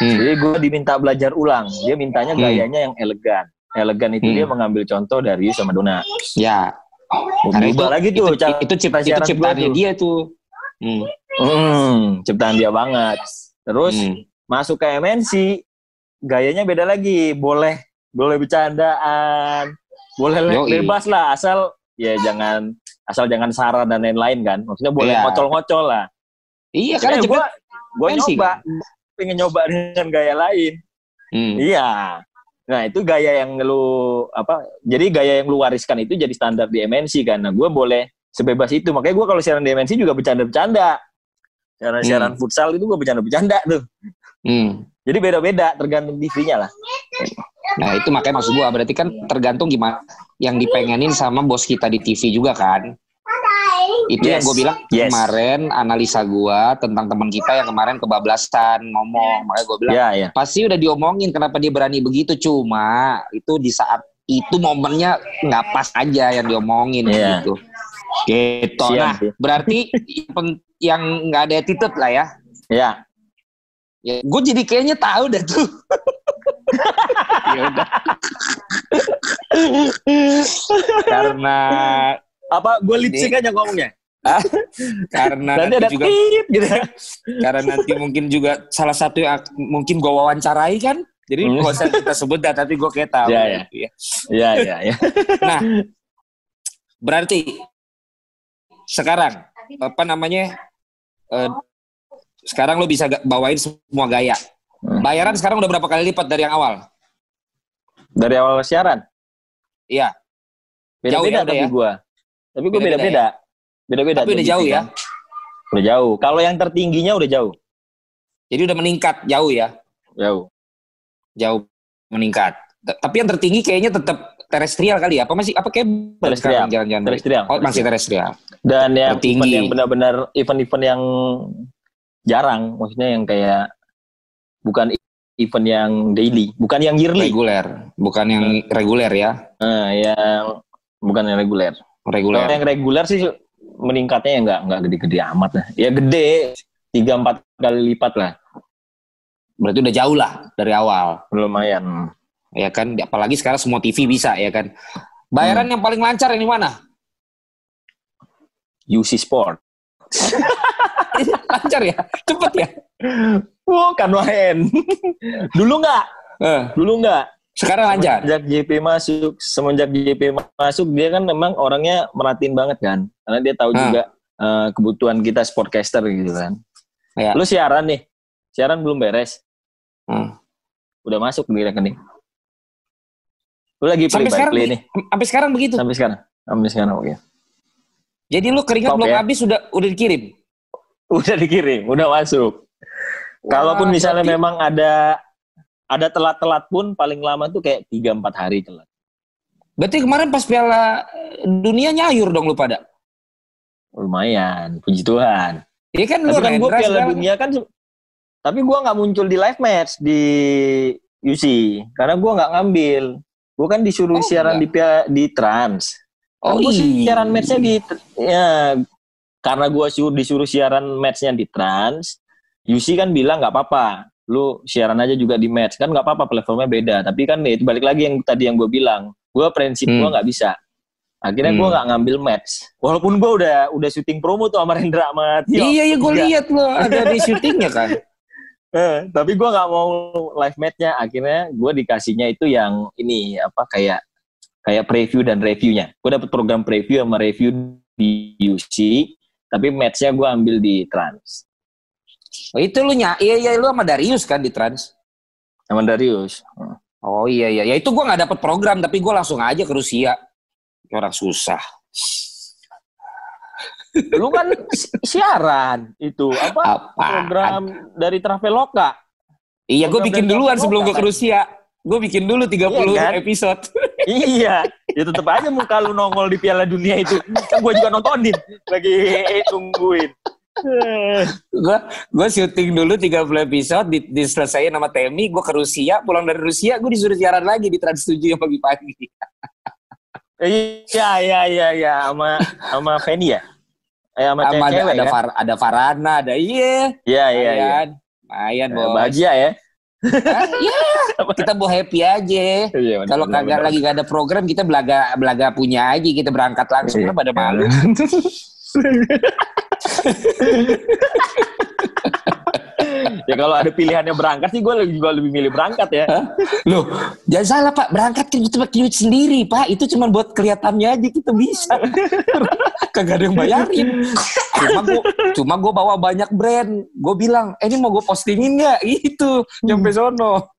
Jadi gue diminta belajar ulang. Dia mintanya gayanya yang elegan. Elegan itu dia mengambil contoh dari sama Dona. Iya. Karena itu ciptaannya dia tuh. Ciptaan dia banget. Terus masuk ke MNC, gayanya beda lagi. Boleh bercandaan, boleh bebas lah, asal jangan sara dan lain-lain kan. Maksudnya boleh ngocol-ngocol lah. Iya, karena gue pengen nyoba dengan gaya lain. Iya. Nah, itu gaya yang lu jadi gaya yang lu wariskan itu jadi standar di MNC kan. Nah, gue boleh sebebas itu. Makanya gue kalau siaran di MNC juga bercanda-bercanda. Siaran futsal itu gue bercanda-bercanda tuh. Jadi beda-beda tergantung TV-nya lah. Nah, itu makanya maksud gue berarti kan tergantung gimana yang dipengenin sama bos kita di TV juga kan. Itu yang gue bilang kemarin analisa gue tentang teman kita yang kemarin kebablasan ngomong. Makanya gue bilang pasti udah diomongin kenapa dia berani begitu. Cuma itu di saat itu momennya nggak pas aja yang diomongin gitu. Gitu. Nah berarti yang nggak ada attitude lah ya. Iya. Ya, gue jadi kayaknya tahu dah tuh. Yaudah. Karena gue lip-sync aja ngomongnya. Karena nanti juga gitu. Karena nanti mungkin juga salah satu yang mungkin gue wawancarai kan. Jadi gak usah kita sebut dah, tapi gue kayak tahu. Iya. Nah, berarti sekarang sekarang lo bisa bawain semua gaya. Bayaran sekarang udah berapa kali lipat dari yang awal? Dari awal siaran? Iya. Beda-beda tapi Tapi gue beda-beda. Beda-beda. Tapi udah jauh ya? Udah jauh. Kalau yang tertingginya udah jauh. Jadi udah meningkat jauh ya? Jauh. Jauh meningkat. Tapi yang tertinggi kayaknya tetap terestrial kali ya? Apa masih apa kayak terestrial? Jangan-jangan terestrial. Oh, masih terestrial. Dan yang event yang benar-benar event-event yang jarang, maksudnya yang kayak bukan event yang daily, bukan yang yearly. Reguler, bukan yang reguler ya? Yang bukan yang reguler. Reguler. Kalau yang reguler sih meningkatnya ya nggak gede-gede amat lah. Ya gede 3-4 kali lipat lah. Berarti udah jauh lah dari awal. Lumayan. Ya kan, apalagi sekarang semua TV bisa ya kan. Bayaran yang paling lancar yang di mana? UC Sport. Lancar ya? Cepet ya? Bukan Wahen. Dulu nggak. Dulu nggak. Sekarang lancar. Semenjak JP masuk, dia kan memang orangnya merhatiin banget kan. Karena dia tahu juga kebutuhan kita sportcaster gitu kan. Ya. Lu siaran nih. Siaran belum beres. Udah masuk di rekening. Lu lagi play-by-play nih. Sampai sekarang begitu? Sampai sekarang, oke. Jadi lu keringat belum habis, udah dikirim? Udah dikirim, udah masuk. Kalaupun misalnya memang ada telat-telat pun, paling lama tuh kayak 3-4 hari telat. Berarti kemarin pas Piala Dunia nyayur dong lu pada? Lumayan, puji Tuhan. Iya kan lu Rendra kan Piala Dunia kan... Tapi gue nggak muncul di live match di UC karena gue nggak ngambil. Gue kan disuruh siaran di Trans. Oh iya. Siaran matchnya karena gue disuruh siaran matchnya di Trans. UC kan bilang nggak apa-apa, lu siaran aja juga di match kan nggak apa-apa, platformnya beda. Tapi kan itu balik lagi yang tadi yang gue bilang, gue prinsip gue nggak bisa. Akhirnya gue nggak ngambil match. Walaupun gue udah syuting promo tuh sama Rendra sama Tio. Iya gue lihat lo ada di syutingnya kan. Tapi gue nggak mau live match-nya, akhirnya gue dikasihnya itu yang ini apa kayak preview dan reviewnya. Gue dapet program preview sama review di UC, tapi match-nya gue ambil di Trans. Oh, itu lu iya lu sama Darius kan di Trans? Sama Darius. Oh iya ya itu gue nggak dapet program, tapi gue langsung aja ke Rusia. Orang susah. Lu kan siaran itu apa program dari Traveloka. Iya, gue bikin duluan sebelum gue ke Rusia. Gue bikin dulu 30 iya kan? Episode. Iya, ya tetep aja muka lu nongol di Piala Dunia itu. Kan gue juga nontonin lagi tungguin. Gue syuting dulu 30 episode diselesaikan sama Temi, gue ke Rusia, pulang dari Rusia gue disuruh siaran lagi di Trans 7 yang pagi-pagi. Iya sama Feni ya. Ada Farana, ada iya. Mayan bos. Bahagia ya. Kita mau happy aja. Iya, kalau kagak lagi gak ada program, kita belaga punya aja, kita berangkat langsung lah pada malu. Ya kalau ada pilihannya berangkat sih gue juga lebih milih berangkat ya. Loh, jangan salah Pak, berangkat kan kita pakai duit sendiri Pak, itu cuma buat kelihatannya aja kita bisa. Kagak ada yang bayarin. Cuma gue bawa banyak brand, gue bilang, ini mau gue postingin nggak? Itu nyampe sono.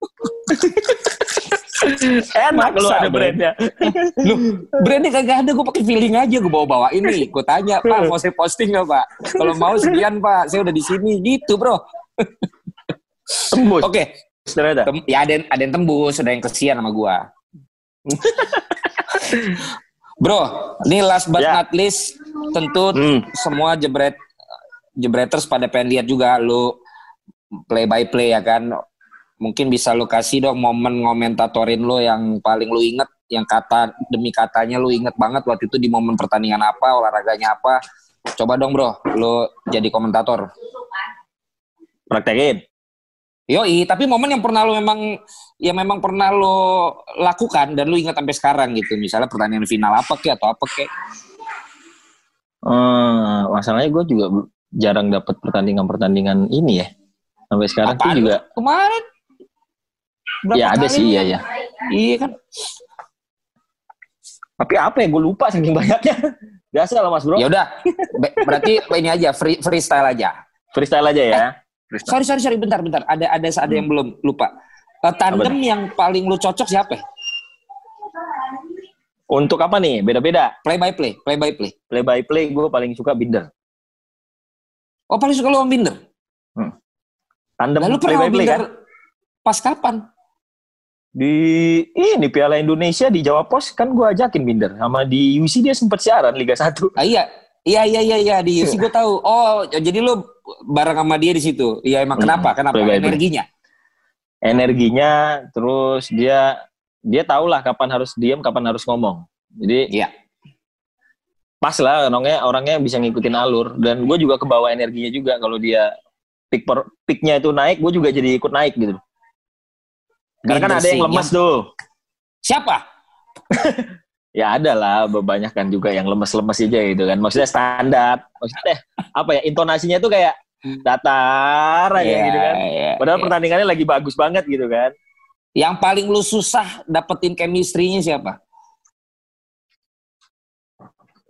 Enak lu ada brandnya. Loh, brandnya kagak ada, gue pakai feeling aja, gue bawa ini. Gue tanya Pak, mau saya posting nggak Pak? Kalau mau sekian Pak, saya udah di sini gitu bro. Tembus. Oke. Ya ada yang tembus, ada yang kesian sama gua. Bro, ini last but not least, tentu semua jebreters pada pengen lihat juga lu play by play ya kan. Mungkin bisa lu kasih dong momen ngomentatorin lu yang paling lu inget, yang kata demi katanya lu inget banget waktu itu di momen pertandingan apa, olahraganya apa. Coba dong bro, lu jadi komentator. Praktekin. Yoi, tapi momen yang pernah lo memang pernah lo lakukan dan lo ingat sampai sekarang gitu, misalnya pertandingan final apa kek atau apa kek. Masalahnya gue juga jarang dapat pertandingan ini ya sampai sekarang. Apaan tuh juga. Kemarin. Ya ada sih ya. Iya kan. Tapi apa ya, gue lupa saking banyaknya. Biasa lah mas bro. Ya udah, berarti ini aja freestyle aja. Freestyle aja ya. Sorry, bentar. Ada yang belum lupa. Tandem yang paling lu cocok siapa? Untuk apa nih? Beda-beda. Play by play. Play by play gue paling suka Binder. Oh, paling suka lu sama Binder? Tandem play by play kan? Pas kapan? Di ini Piala Indonesia di Jawa Pos kan gue ajakin minder sama di UC dia sempat siaran Liga 1. Ah, iya di UC gue tahu. Oh jadi lo bareng sama dia di situ. Iya emang kenapa energinya terus dia tahu lah kapan harus diam kapan harus ngomong. Jadi iya. Pas lah orangnya bisa ngikutin alur dan gue juga kebawa energinya juga kalau dia peak-nya itu naik gue juga jadi ikut naik gitu. Karena kan ada yang lemes tuh. Siapa? Ya ada lah, banyak kan juga yang lemes-lemes aja gitu kan. Maksudnya standar. Maksudnya apa ya, intonasinya tuh kayak datar aja gitu kan. Padahal pertandingannya lagi bagus banget gitu kan. Yang paling lu susah dapetin chemistry-nya siapa?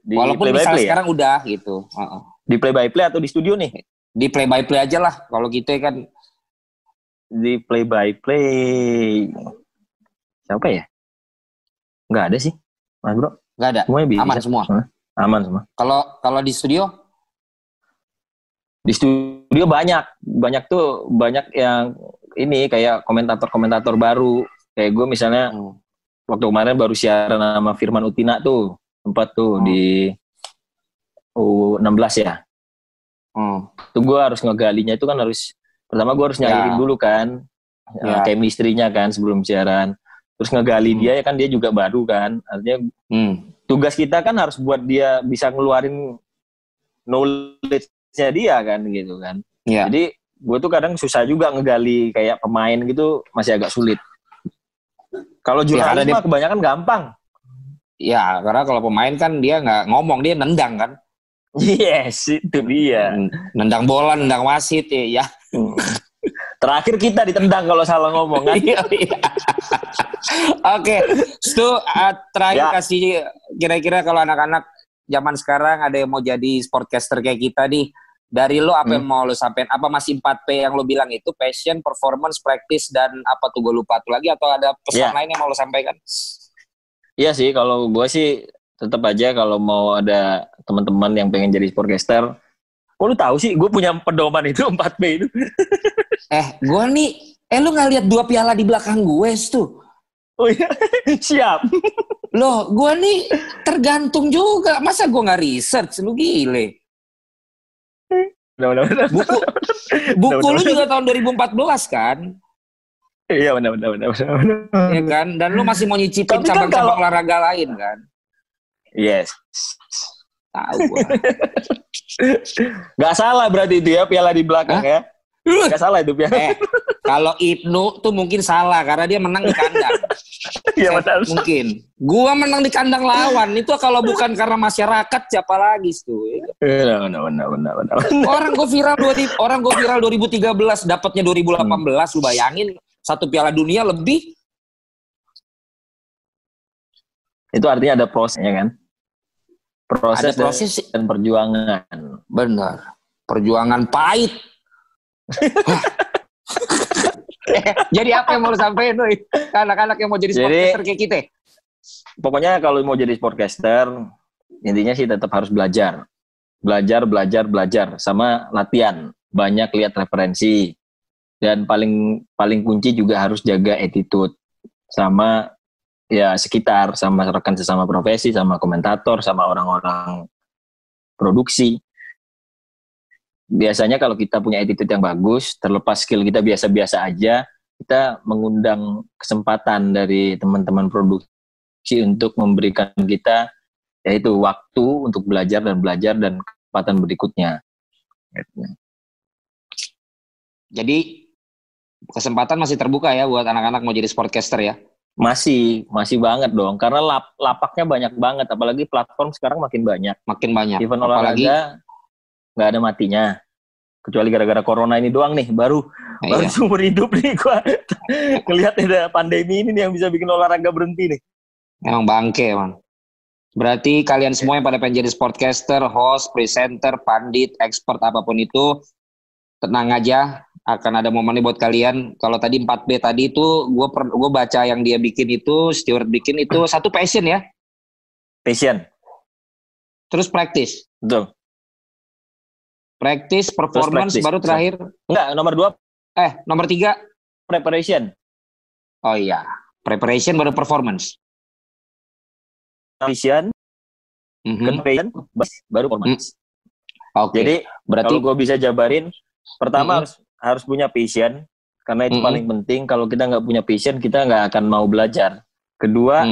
Di walaupun misalnya sekarang udah gitu. Di play-by-play atau di studio nih? Di play-by-play aja lah. Kalau kita kan di play-by-play siapa ya? Nggak ada sih, Mas Bro. Nggak ada. Aman semua. Aman semua. Kalau di studio? Di studio banyak tuh banyak yang ini kayak komentator-komentator baru. Kayak gue misalnya waktu kemarin baru siaran sama Firman Utina tuh tempat tuh di U16 ya. Tuh gue harus ngegalinya itu kan harus. Pertama gue harus nyairin dulu kan, chemistry-nya kan sebelum siaran. Terus ngegali dia ya kan dia juga baru kan. Artinya tugas kita kan harus buat dia bisa ngeluarin knowledge-nya dia kan gitu kan. Yeah. Jadi gue tuh kadang susah juga ngegali kayak pemain gitu masih agak sulit. Kalau jurnalis mah kebanyakan gampang. Ya karena kalau pemain kan dia nggak ngomong, dia nendang kan. Yes, itu dia. Nendang bola, nendang wasit ya. Terakhir kita ditendang kalau salah ngomong kan. Oke, Stu, terakhir kasih kira-kira kalau anak-anak zaman sekarang ada yang mau jadi sportcaster kayak kita nih, dari lo apa yang mau lo sampein? Apa masih 4P yang lo bilang itu? Passion, performance, practice, dan apa tuh gue lupa tuh lagi, atau ada pesan lain yang mau lo sampaikan? Iya sih, kalau gue sih tetap aja kalau mau ada teman-teman yang pengen jadi sportcaster, kok lu tahu sih gue punya pedoman itu 4P itu. Gue nih, lu nggak lihat 2 piala di belakang gue tuh? Oh iya, siap. Loh, gue nih tergantung juga. Masa gue nggak research? Lu gile. Buku lu juga tahun 2014 kan? Iya benar. Iya kan, dan lu masih mau nyicipin cabang-cabang olahraga lain kan? Yes. Tahu gua. Gak salah berarti itu ya piala di belakang ya. Gak salah itu piala. Kalau Ibnu tuh mungkin salah karena dia menang di kandang. Iya betul. Mungkin. Gua menang di kandang lawan itu kalau bukan karena masyarakat siapa lagi tuh. Iya benar. Orang gua viral 2013 dapatnya 2018 lu bayangin satu piala dunia lebih. Itu artinya ada prosesnya kan? Proses dan perjuangan. Benar. Perjuangan pahit. Jadi apa yang mau sampein tuh? Anak-anak yang mau jadi sportcaster kayak kita? Pokoknya kalau mau jadi sportcaster, intinya sih tetap harus belajar. Belajar. Sama latihan. Banyak lihat referensi. Dan paling kunci juga harus jaga attitude. Sama ya sekitar, sama rekan sesama profesi, sama komentator, sama orang-orang produksi. Biasanya kalau kita punya attitude yang bagus, terlepas skill kita biasa-biasa aja, kita mengundang kesempatan dari teman-teman produksi untuk memberikan kita yaitu waktu untuk belajar dan kesempatan berikutnya. Jadi kesempatan masih terbuka ya buat anak-anak mau jadi sportcaster ya? Masih banget dong, karena lapaknya banyak banget, apalagi platform sekarang makin banyak. Event olahraga nggak ada matinya, kecuali gara-gara corona ini doang nih, baru seumur hidup nih gua ngelihat ada pandemi ini nih yang bisa bikin olahraga berhenti nih. Emang bangke emang. Berarti kalian semua yang pada pengen jadi sportcaster, host, presenter, pandit, expert apapun itu, tenang aja. Akan ada momennya buat kalian. Kalau tadi 4B tadi itu, gue baca yang dia bikin itu, Stewart bikin itu, satu passion ya? Passion. Terus practice? Betul. Practice, performance, baru terakhir? Enggak, nomor 2. Nomor 3? Preparation. Oh iya, Preparation baru performance. Preparation, preparation, baru performance. Okay. Jadi berarti gue bisa jabarin. Pertama harus punya passion, karena itu paling penting. Kalau kita nggak punya passion, kita nggak akan mau belajar. Kedua,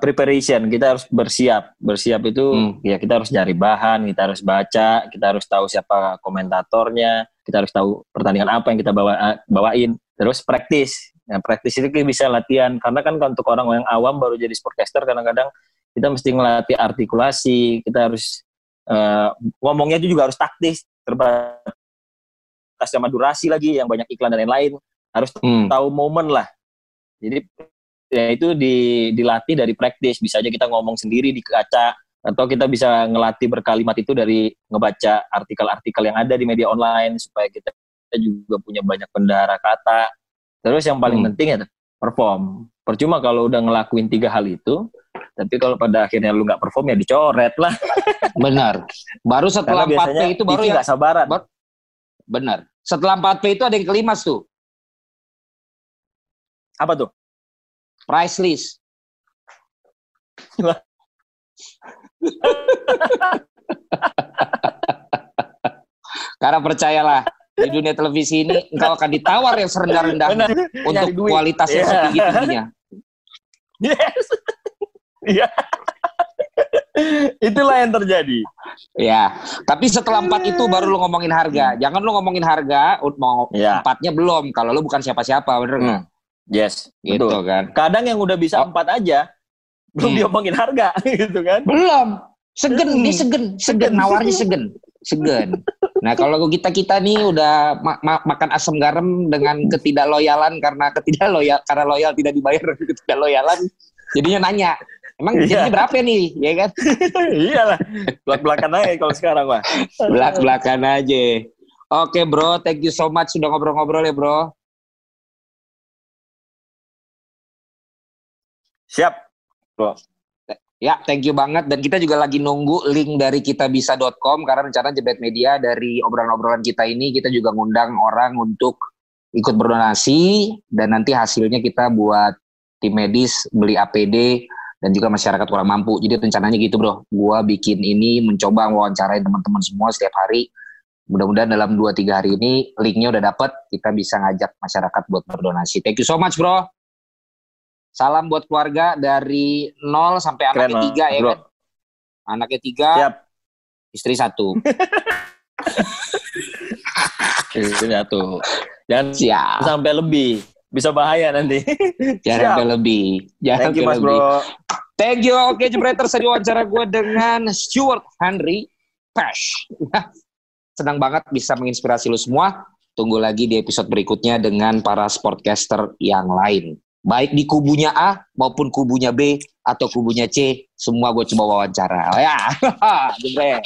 preparation, kita harus bersiap. Bersiap itu ya kita harus cari bahan, kita harus baca, kita harus tahu siapa komentatornya, kita harus tahu pertandingan apa yang kita bawain. Terus praktis. Nah, praktis itu kita bisa latihan. Karena kan untuk orang yang awam baru jadi sportcaster, kadang-kadang kita mesti ngelatih artikulasi, kita harus ngomongnya itu juga harus taktis, terbatas sama durasi lagi, yang banyak iklan dan lain-lain. Harus tahu momen lah. Jadi ya itu dilatih dari praktis. Bisa aja kita ngomong sendiri di kaca, atau kita bisa ngelatih berkalimat itu dari ngebaca artikel-artikel yang ada di media online, supaya kita juga punya banyak bendahara kata. Terus yang paling penting ya perform. Percuma kalau udah ngelakuin 3 hal itu, tapi kalau pada akhirnya lu nggak perform, ya dicoret lah. Benar. Baru setelah 4P itu baru ya nggak sabaran. Benar. Setelah 4P itu ada yang kelima tuh. Apa tuh? Price list. Karena percayalah, di dunia televisi ini engkau akan ditawar yang serendah-rendahnya untuk kualitas yang setinggi-tingginya. Yes. Iya. Itulah yang terjadi. Ya. Tapi setelah 4 itu baru lu ngomongin harga. Jangan lu ngomongin harga, mau 4-nya belum, kalau lu bukan siapa-siapa, bener nggak? Yes, gitu betul kan. Kadang yang udah bisa 4 aja belum diomongin harga, gitu kan? Belum. Segen, dia segen, nawarnya segen. Nah, kalau kita nih udah makan asam garam dengan ketidakloyalan, karena loyal tidak dibayar, ketidakloyalan. Jadinya nanya, emang jadinya berapa nih, ya kan? Iyalah, belak-belakan aja kalau sekarang, Pak. Belak-belakan aja. Oke, bro, thank you so much sudah ngobrol-ngobrol ya, bro. Siap, bro. Ya, thank you banget. Dan kita juga lagi nunggu link dari kitabisa.com, karena rencana Jebret Media dari obrolan-obrolan kita ini, kita juga ngundang orang untuk ikut berdonasi, dan nanti hasilnya kita buat tim medis, beli APD, dan juga masyarakat kurang mampu. Jadi rencananya gitu, bro. Gua bikin ini, mencoba wawancarain teman-teman semua setiap hari. Mudah-mudahan dalam 2-3 hari ini linknya udah dapet, kita bisa ngajak masyarakat buat berdonasi. Thank you so much, bro. Salam buat keluarga dari 0 sampai anaknya 3, ya bro. Kan? Anaknya 3, siap. Istri 1. Istri 1. Dan siap. Sampai lebih. Bisa bahaya nanti. Jangan sampai lebih. Jangan sampai lebih. Bro. Thank you. Oke, Jebreters, tadi wawancara gue dengan Stuart Henry Pash. Senang banget bisa menginspirasi lu semua. Tunggu lagi di episode berikutnya dengan para sportcaster yang lain. Baik di kubunya A maupun kubunya B atau kubunya C, semua gue coba wawancara. Oh ya, jebret.